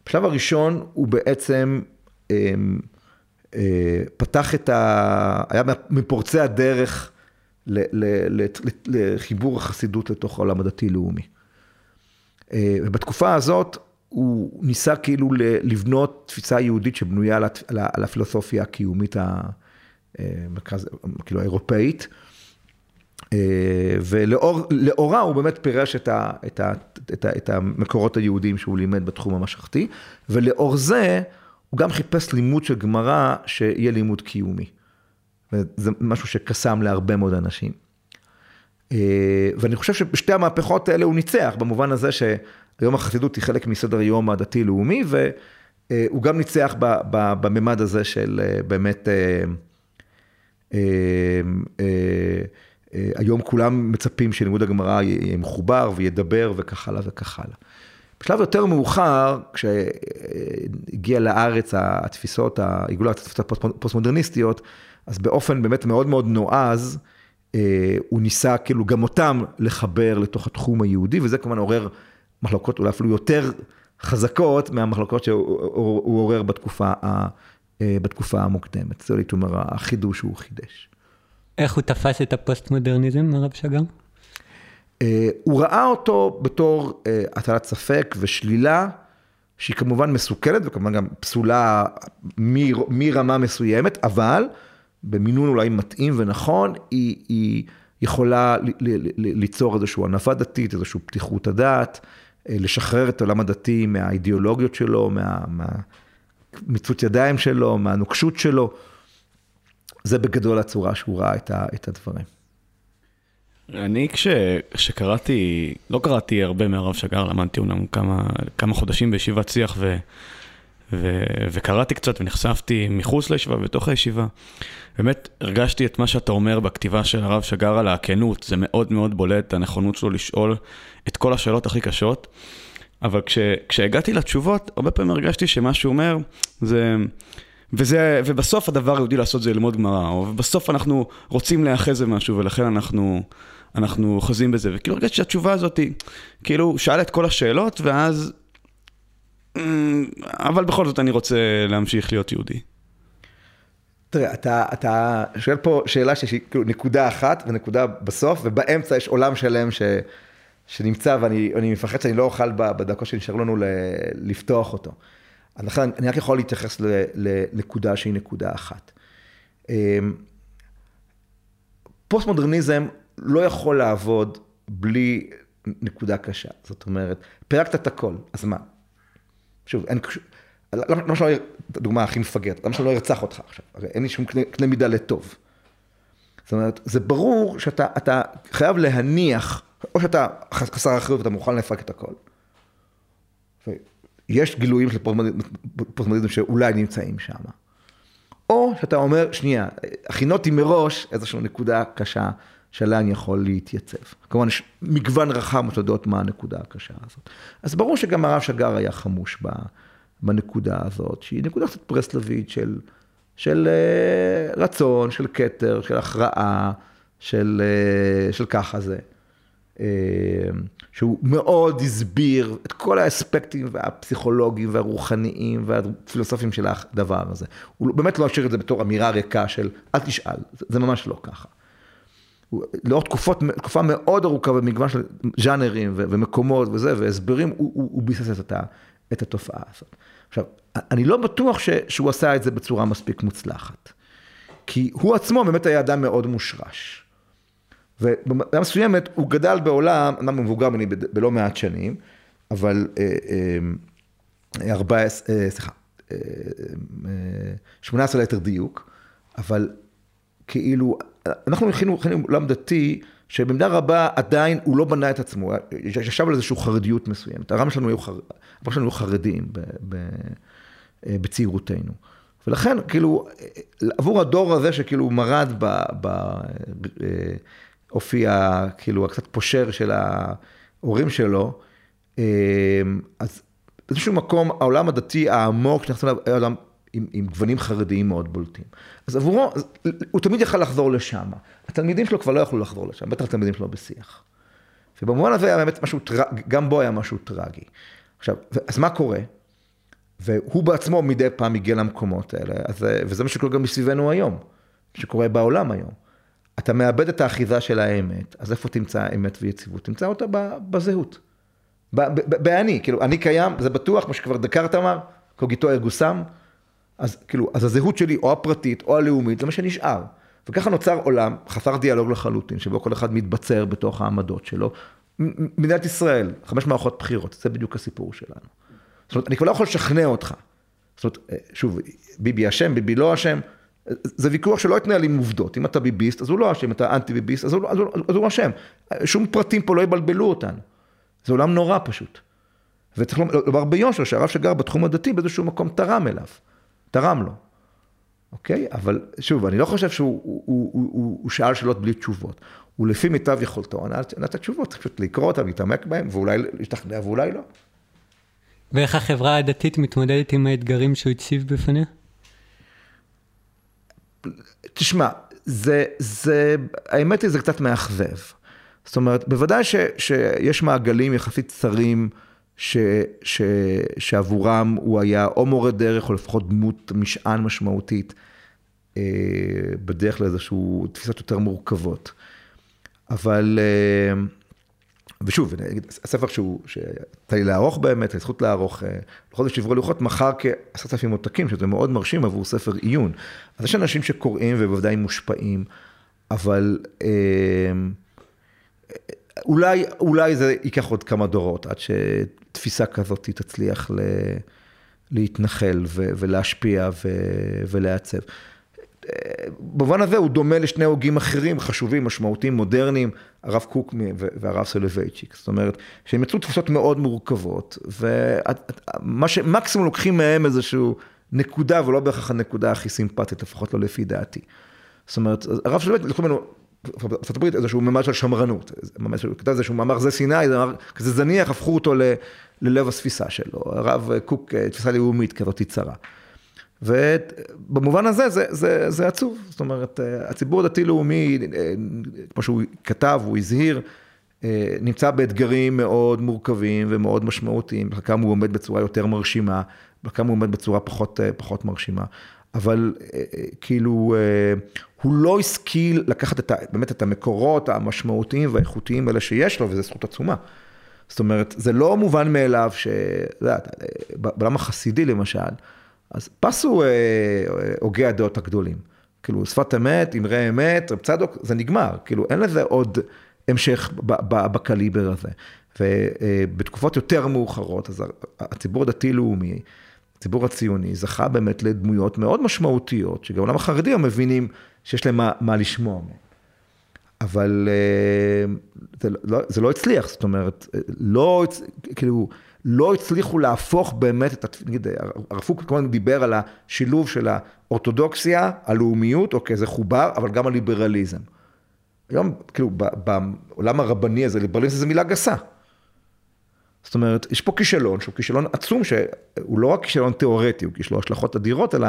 בשלב הראשון הוא בעצם... פתח את ה... היה מפורצי הדרך ל... ל... לחיבור החסידות לתוך העולם הדתי-לאומי. ובתקופה הזאת הוא ניסה כאילו לבנות תפיסה יהודית שבנויה על הפילוסופיה הקיומית המרכז, כאילו האירופאית, ולאורה הוא באמת פירש את ה... את ה... את ה... את המקורות היהודיים שהוא לימד בתחום המשכתי, ולאור זה הוא גם חיפש לימוד של גמרא, שיהיה לימוד קיומי. וזה משהו שקסם להרבה מאוד אנשים. ואני חושב שבשתי המהפכות האלה הוא ניצח, במובן הזה שהיום החסידות היא חלק מסדר היום הדתי-לאומי, והוא גם ניצח בממד הזה של באמת, היום כולם מצפים שלימוד הגמרא יהיה מחובר וידבר וכך הלאה וכך הלאה. בשלב יותר מאוחר, כשהגיע לארץ התפיסות, העיגולת התפיסות הפוסט-מודרניסטיות, אז באופן באמת מאוד מאוד נועז, הוא ניסה כאילו גם אותם לחבר לתוך התחום היהודי, וזה כמובן עורר מחלוקות אולי אפילו יותר חזקות, מהמחלוקות שהוא עורר בתקופה, בתקופה המוקדמת. זאת אומרת, אומר, החידוש הוא חידש. איך הוא תפס את הפוסט-מודרניזם, הרב שגר? הוא ראה אותו בתור הטלת ספק ושלילה, שהיא כמובן מסוכנת, וכמובן גם פסולה מרמה מסוימת, אבל במינון אולי מתאים ונכון, היא יכולה ליצור איזושהי ענפה דתית, איזושהי פתיחות הדעת, לשחרר את העולם הדתי מהאידיאולוגיות שלו, מהמיצות ידיים שלו, מהנוקשות שלו. זה בגדול הצורה שהוא ראה את הדברים. אני כשקראתי, לא קראתי הרבה מהרב שגר, למדתי אומנם כמה, כמה חודשים בישיבת שיח ו, ו, וקראתי קצת ונחשפתי מחוץ לישיבה ובתוך הישיבה. באמת הרגשתי את מה שאתה אומר בכתיבה של הרב שגר על הכנות, זה מאוד מאוד בולט, הנכונות שלו לשאול את כל השאלות הכי קשות, אבל כש, כשהגעתי לתשובות, הרבה פעמים הרגשתי שמה שהוא אומר זה... וזה, ובסוף הדבר היהודי לעשות זה ללמוד גמרא, ובסוף אנחנו רוצים לאחז במשהו, ולכן אנחנו, אנחנו אוחזים בזה. וכאילו הרגשתי שהתשובה הזאת היא, כאילו, שאלה את כל השאלות, ואז, אבל בכל זאת אני רוצה להמשיך להיות יהודי. תראה, אתה, אתה שואל פה שאלה שיש נקודה אחת, ונקודה בסוף, ובאמצע יש עולם שלם ש, שנמצא, ואני, אני מפחד שאני לא אוכל בדקות שנשאר לנו ל, לפתוח אותו. לכן אני רק יכול להתייחס לנקודה שהיא נקודה אחת. פוסט-מודרניזם לא יכול לעבוד בלי נקודה קשה. זאת אומרת, פירקת את הכל, אז מה? שוב, למה שלא, הדוגמה הכי מפגרת, למה שלא לא ירצח אותך עכשיו? הרי אין לי שום קנה מידה לטוב. זאת אומרת, זה ברור שאתה חייב להניח, או שאתה חסר אחריות ואתה מוכן לפרק את הכל. יש גילויים של פוסט-מודרניזם שאולי נמצאים שם. או שאתה אומר, שנייה, הכינותי מראש איזושהי נקודה קשה שעליה אני יכול להתייצב. כמובן, יש מגוון רחב מתודות מה הנקודה הקשה הזאת. אז ברור שגם הרב שגר היה חמוש בנקודה הזאת, שהיא נקודה קצת פרסלבית של, של רצון, של קטר, של הכרעה, של, של ככה זה. שהוא מאוד הסביר את כל האספקטים והפסיכולוגיים והרוחניים והפילוסופיים של הדבר הזה. הוא באמת לא השאיר את זה בתור אמירה ריקה של אל תשאל, זה ממש לא ככה. לאור תקופות, תקופה מאוד ארוכה במגוון של ז'אנרים ומקומות וזה והסברים, הוא, הוא, הוא ביסס את, את התופעה הזאת. עכשיו, אני לא בטוח ש, שהוא עשה את זה בצורה מספיק מוצלחת, כי הוא עצמו באמת היה אדם מאוד מושרש. ובמאה מסוימת הוא גדל בעולם, אני מבוגר ממני בלא מעט שנים, אבל שמונה עשרה ליתר דיוק, אבל כאילו, אנחנו נכינו עולם דתי, שבמידה רבה עדיין הוא לא בנה את עצמו, ישב על איזושהי חרדיות מסוימת, הרם שלנו היו חרדים בצעירותנו. ולכן, כאילו, עבור הדור הזה שכאילו מרד באופי, כאילו, הקצת פושר של ההורים שלו, אז באיזשהו מקום, העולם הדתי העמוק, שנחצה עליו, היה עולם עם, עם גוונים חרדיים מאוד בולטים. אז עבורו, הוא תמיד יכל לחזור לשם. התלמידים שלו כבר לא יכלו לחזור לשם, בטח התלמידים שלו בשיח. ובמובן הזה היה באמת משהו טרגי, גם בו היה משהו טרגי. עכשיו, אז מה קורה? והוא בעצמו מדי פעם הגיע למקומות האלה, אז, וזה מה שקורה גם מסביבנו היום, שקורה בעולם היום. אתה מאבד את האחיזה של האמת, אז איפה תמצא אמת ויציבות? תמצא אותה בזהות. באני, כאילו, אני קיים, זה בטוח, מה שכבר דקארט אמר, קוגיטו ארגוסם, אז כאילו, אז הזהות שלי, או הפרטית, או הלאומית, זה מה שנשאר. וככה נוצר עולם, חסר דיאלוג לחלוטין, שבו כל אחד מתבצר בתוך העמדות שלו. מדינת ישראל, חמש מערכות בחירות, זה בדיוק הסיפור שלנו. זאת אומרת, אני כבר לא יכול לשכנע אותך. זאת אומרת, שוב, ביבי אשם, ביבי לא אשם, זה ויכוח שלא יתנהל עם עובדות. אם אתה ביביסט, אז הוא לא אשם, אם אתה אנטי-ביביסט, אז הוא, אז הוא, אז הוא אשם. שום פרטים פה לא יבלבלו אותנו. זה עולם נורא פשוט. וצריך לומר ביושר, שהרב שגר בתחום הדתי, באיזשהו מקום תרם אליו, תרם לו. אוקיי? אבל שוב, אני לא חושב שהוא הוא, הוא, הוא, הוא שאל שאלות בלי תשובות. הוא לפי מיטב יכולתו, הוא נתן את התשובות, פשוט לקרוא אותם, להתעמק בהם, ואולי להשתכנע ואולי לא. ואיך החברה הדתית מתמודדת עם האתגרים שהוא הציב בפניה? תשמע, זה, זה, האמת היא זה קצת מאכזב. זאת אומרת, בוודאי ש, שיש מעגלים יחסית צרים ש, ש, שעבורם הוא היה או מורה דרך, או לפחות דמות משען משמעותית, אה, בדרך לאיזשהו תפיסות יותר מורכבות. אבל... אה, ושוב, הספר שהוא, שהייתה לי לערוך באמת, הזכות לערוך, לוחות ושברו לוחות, מחר כעשרת אלפים עותקים, שזה מאוד מרשים עבור ספר עיון. אז יש אנשים שקוראים ובוודאי מושפעים, אבל אה, אולי, אולי זה ייקח עוד כמה דורות, עד שתפיסה כזאת תצליח ל, להתנחל ו, ולהשפיע ו, ולעצב. במובן הזה הוא דומה לשני הוגים אחרים, חשובים, משמעותיים, מודרניים, הרב קוק והרב סולובייצ'יק. זאת אומרת, שהם יצאו תפיסות מאוד מורכבות, ומה שמקסימום לוקחים מהם איזשהו נקודה, ולא בהכרח הנקודה הכי סימפטית, לפחות לא לפי דעתי. זאת אומרת, הרב סולובייצ'יק, לקחו ממנו, זאת אומרת, איזשהו ממד של שמרנות, איזשהו מאמר זה סיני, כזה זניח, הפכו אותו ללב הספיסה שלו. הרב קוק, תפיסה לאומית כזאת צרה. ובמובן הזה זה, זה, זה עצוב. זאת אומרת, הציבור הדתי-לאומי, כמו שהוא כתב, הוא הזהיר, נמצא באתגרים מאוד מורכבים ומאוד משמעותיים, בחלקם הוא עומד בצורה יותר מרשימה, בחלקם הוא עומד בצורה פחות, פחות מרשימה, אבל כאילו, הוא לא השכיל לקחת את, באמת את המקורות המשמעותיים והאיכותיים האלה שיש לו, וזו זכות עצומה. זאת אומרת, זה לא מובן מאליו ש... בעולם החסידי למשל, אז פסו הוגי הדעות הגדולים, כאילו שפת אמת, אמרי אמת, רב צדוק, זה נגמר, כאילו אין לזה עוד המשך בקליבר הזה, ובתקופות יותר מאוחרות, אז הציבור הדתי-לאומי, הציבור הציוני, זכה באמת לדמויות מאוד משמעותיות, שגם העולם החרדי הם מבינים שיש להם מה לשמוע מהם, אבל זה לא הצליח, זאת אומרת, לא, כאילו, לא הצליחו להפוך באמת את התפיסה, נגיד, הרב קוק כמובן דיבר על השילוב של האורתודוקסיה, הלאומיות, אוקיי, זה חובר, אבל גם הליברליזם. היום, כאילו, בעולם הרבני הזה, ליברליזם זה מילה גסה. זאת אומרת, יש פה כישלון, שהוא כישלון עצום, שהוא לא רק כישלון תיאורטי, הוא כישלון השלכות אדירות, אלא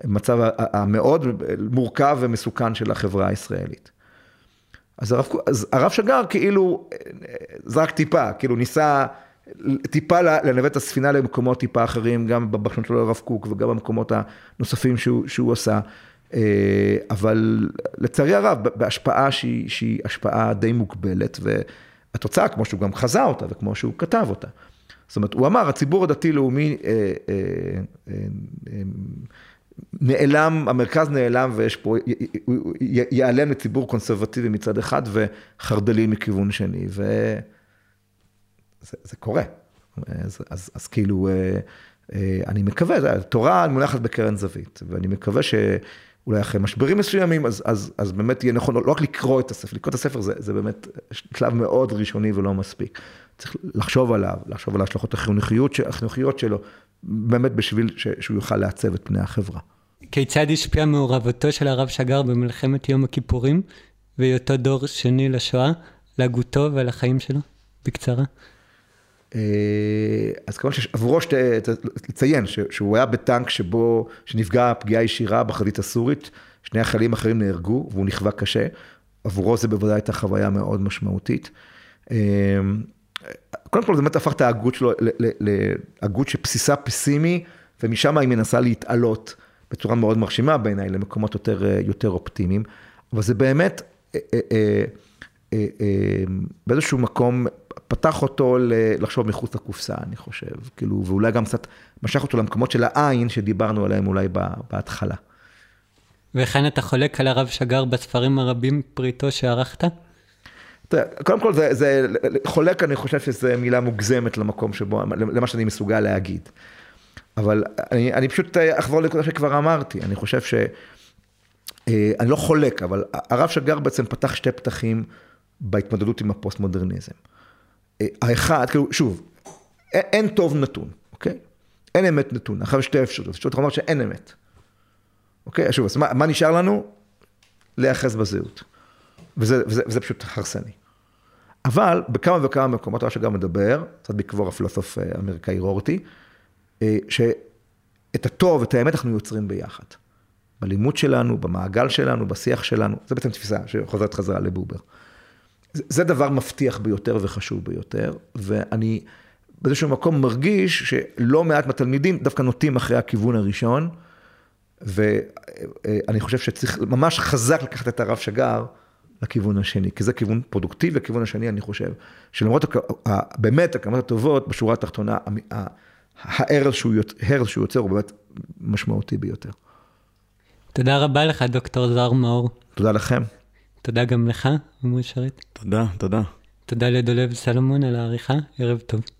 המצב המאוד מורכב ומסוכן של החברה הישראלית. אז הרב, אז הרב שגר כאילו זרק טיפה, כאילו ניסה... טיפה לנווט את הספינה למקומות טיפה אחרים, גם בבחנות שלו הרב קוק, וגם במקומות הנוספים שהוא, שהוא עשה, אבל לצערי הרב, בהשפעה שהיא, שהיא השפעה די מוגבלת, והתוצאה כמו שהוא גם חזה אותה, וכמו שהוא כתב אותה. זאת אומרת, הוא אמר, הציבור הדתי-לאומי נעלם, המרכז נעלם, ויש פה, ייעלם לציבור קונסרבטיבי מצד אחד, וחרדלי מכיוון שני, ו... זה, זה קורה. אז, אז, אז כאילו, אה, אה, אני מקווה, תורה מונחת בקרן זווית, ואני מקווה שאולי אחרי משברים מסוימים, אז, אז, אז באמת יהיה נכון, לא רק לקרוא את הספר, לקרוא את הספר זה, זה באמת שלב מאוד ראשוני ולא מספיק. צריך לחשוב עליו, לחשוב על ההשלכות החינוכיות שלו, באמת בשביל ש, שהוא יוכל לעצב את פני החברה. כיצד השפיע מעורבותו של הרב שגר במלחמת יום הכיפורים, והיותו דור שני לשואה, להגותו ולחיים שלו? בקצרה. אז כמובן שעבורו לציין שהוא היה בטנק שבו, שנפגע פגיעה ישירה בחזית הסורית, שני החיילים האחרים נהרגו, והוא נכווה קשה. עבורו זה בוודאי הייתה חוויה מאוד משמעותית. קודם כל, זה באמת הפך את ההגות שלו להגות שבסיסה פסימי, ומשם היא מנסה להתעלות בצורה מאוד מרשימה בעיניי, למקומות יותר, יותר אופטימיים. אבל זה באמת, אה, אה, אה, אה, אה, באיזשהו מקום, פתח אותו לחשוב מחוץ לקופסה, אני חושב. כאילו, ואולי גם קצת משך אותו למקומות של העין, שדיברנו עליהם אולי בהתחלה. וכאן אתה חולק על הרב שגר בספרים הרבים פריטו שערכת? קודם כל, זה, זה, חולק אני חושב שזו מילה מוגזמת למקום שבו, למה שאני מסוגל להגיד. אבל אני, אני פשוט אחבור לנקודה שכבר אמרתי. אני חושב ש... אני לא חולק, אבל הרב שגר בעצם פתח שתי פתחים בהתמודדות עם הפוסט-מודרניזם. האחד, כאילו, שוב, אין טוב נתון, אוקיי? אין אמת נתון. אחר שתי אפשרות. שאתה אומר שאין אמת. אוקיי? שוב, אז מה, מה נשאר לנו? להיאחז בזהות. וזה, וזה, וזה פשוט הרסני. אבל בכמה וכמה מקומות הרב שגר מדבר, קצת בעקבות הפילוסוף האמריקאי רורטי, שאת הטוב, את האמת, אנחנו יוצרים ביחד. בלימוד שלנו, במעגל שלנו, בשיח שלנו. זה בעצם תפיסה שחוזרת חזרה לבובר. זה דבר מבטיח ביותר וחשוב ביותר, ואני באיזשהו מקום מרגיש שלא מעט מהתלמידים דווקא נוטים אחרי הכיוון הראשון, ואני חושב שצריך ממש חזק לקחת את הרב שגר לכיוון השני, כי זה כיוון פרודוקטיבי, הכיוון השני אני חושב, שלמרות באמת הכמות הטובות בשורה התחתונה, ההרס שהוא יוצר הוא באמת משמעותי ביותר. תודה רבה לך דוקטור זוהר מאור. תודה לכם. תודה גם לך, אמרי שרת. תודה, תודה. תודה לדולב סלומון על העריכה, ערב טוב.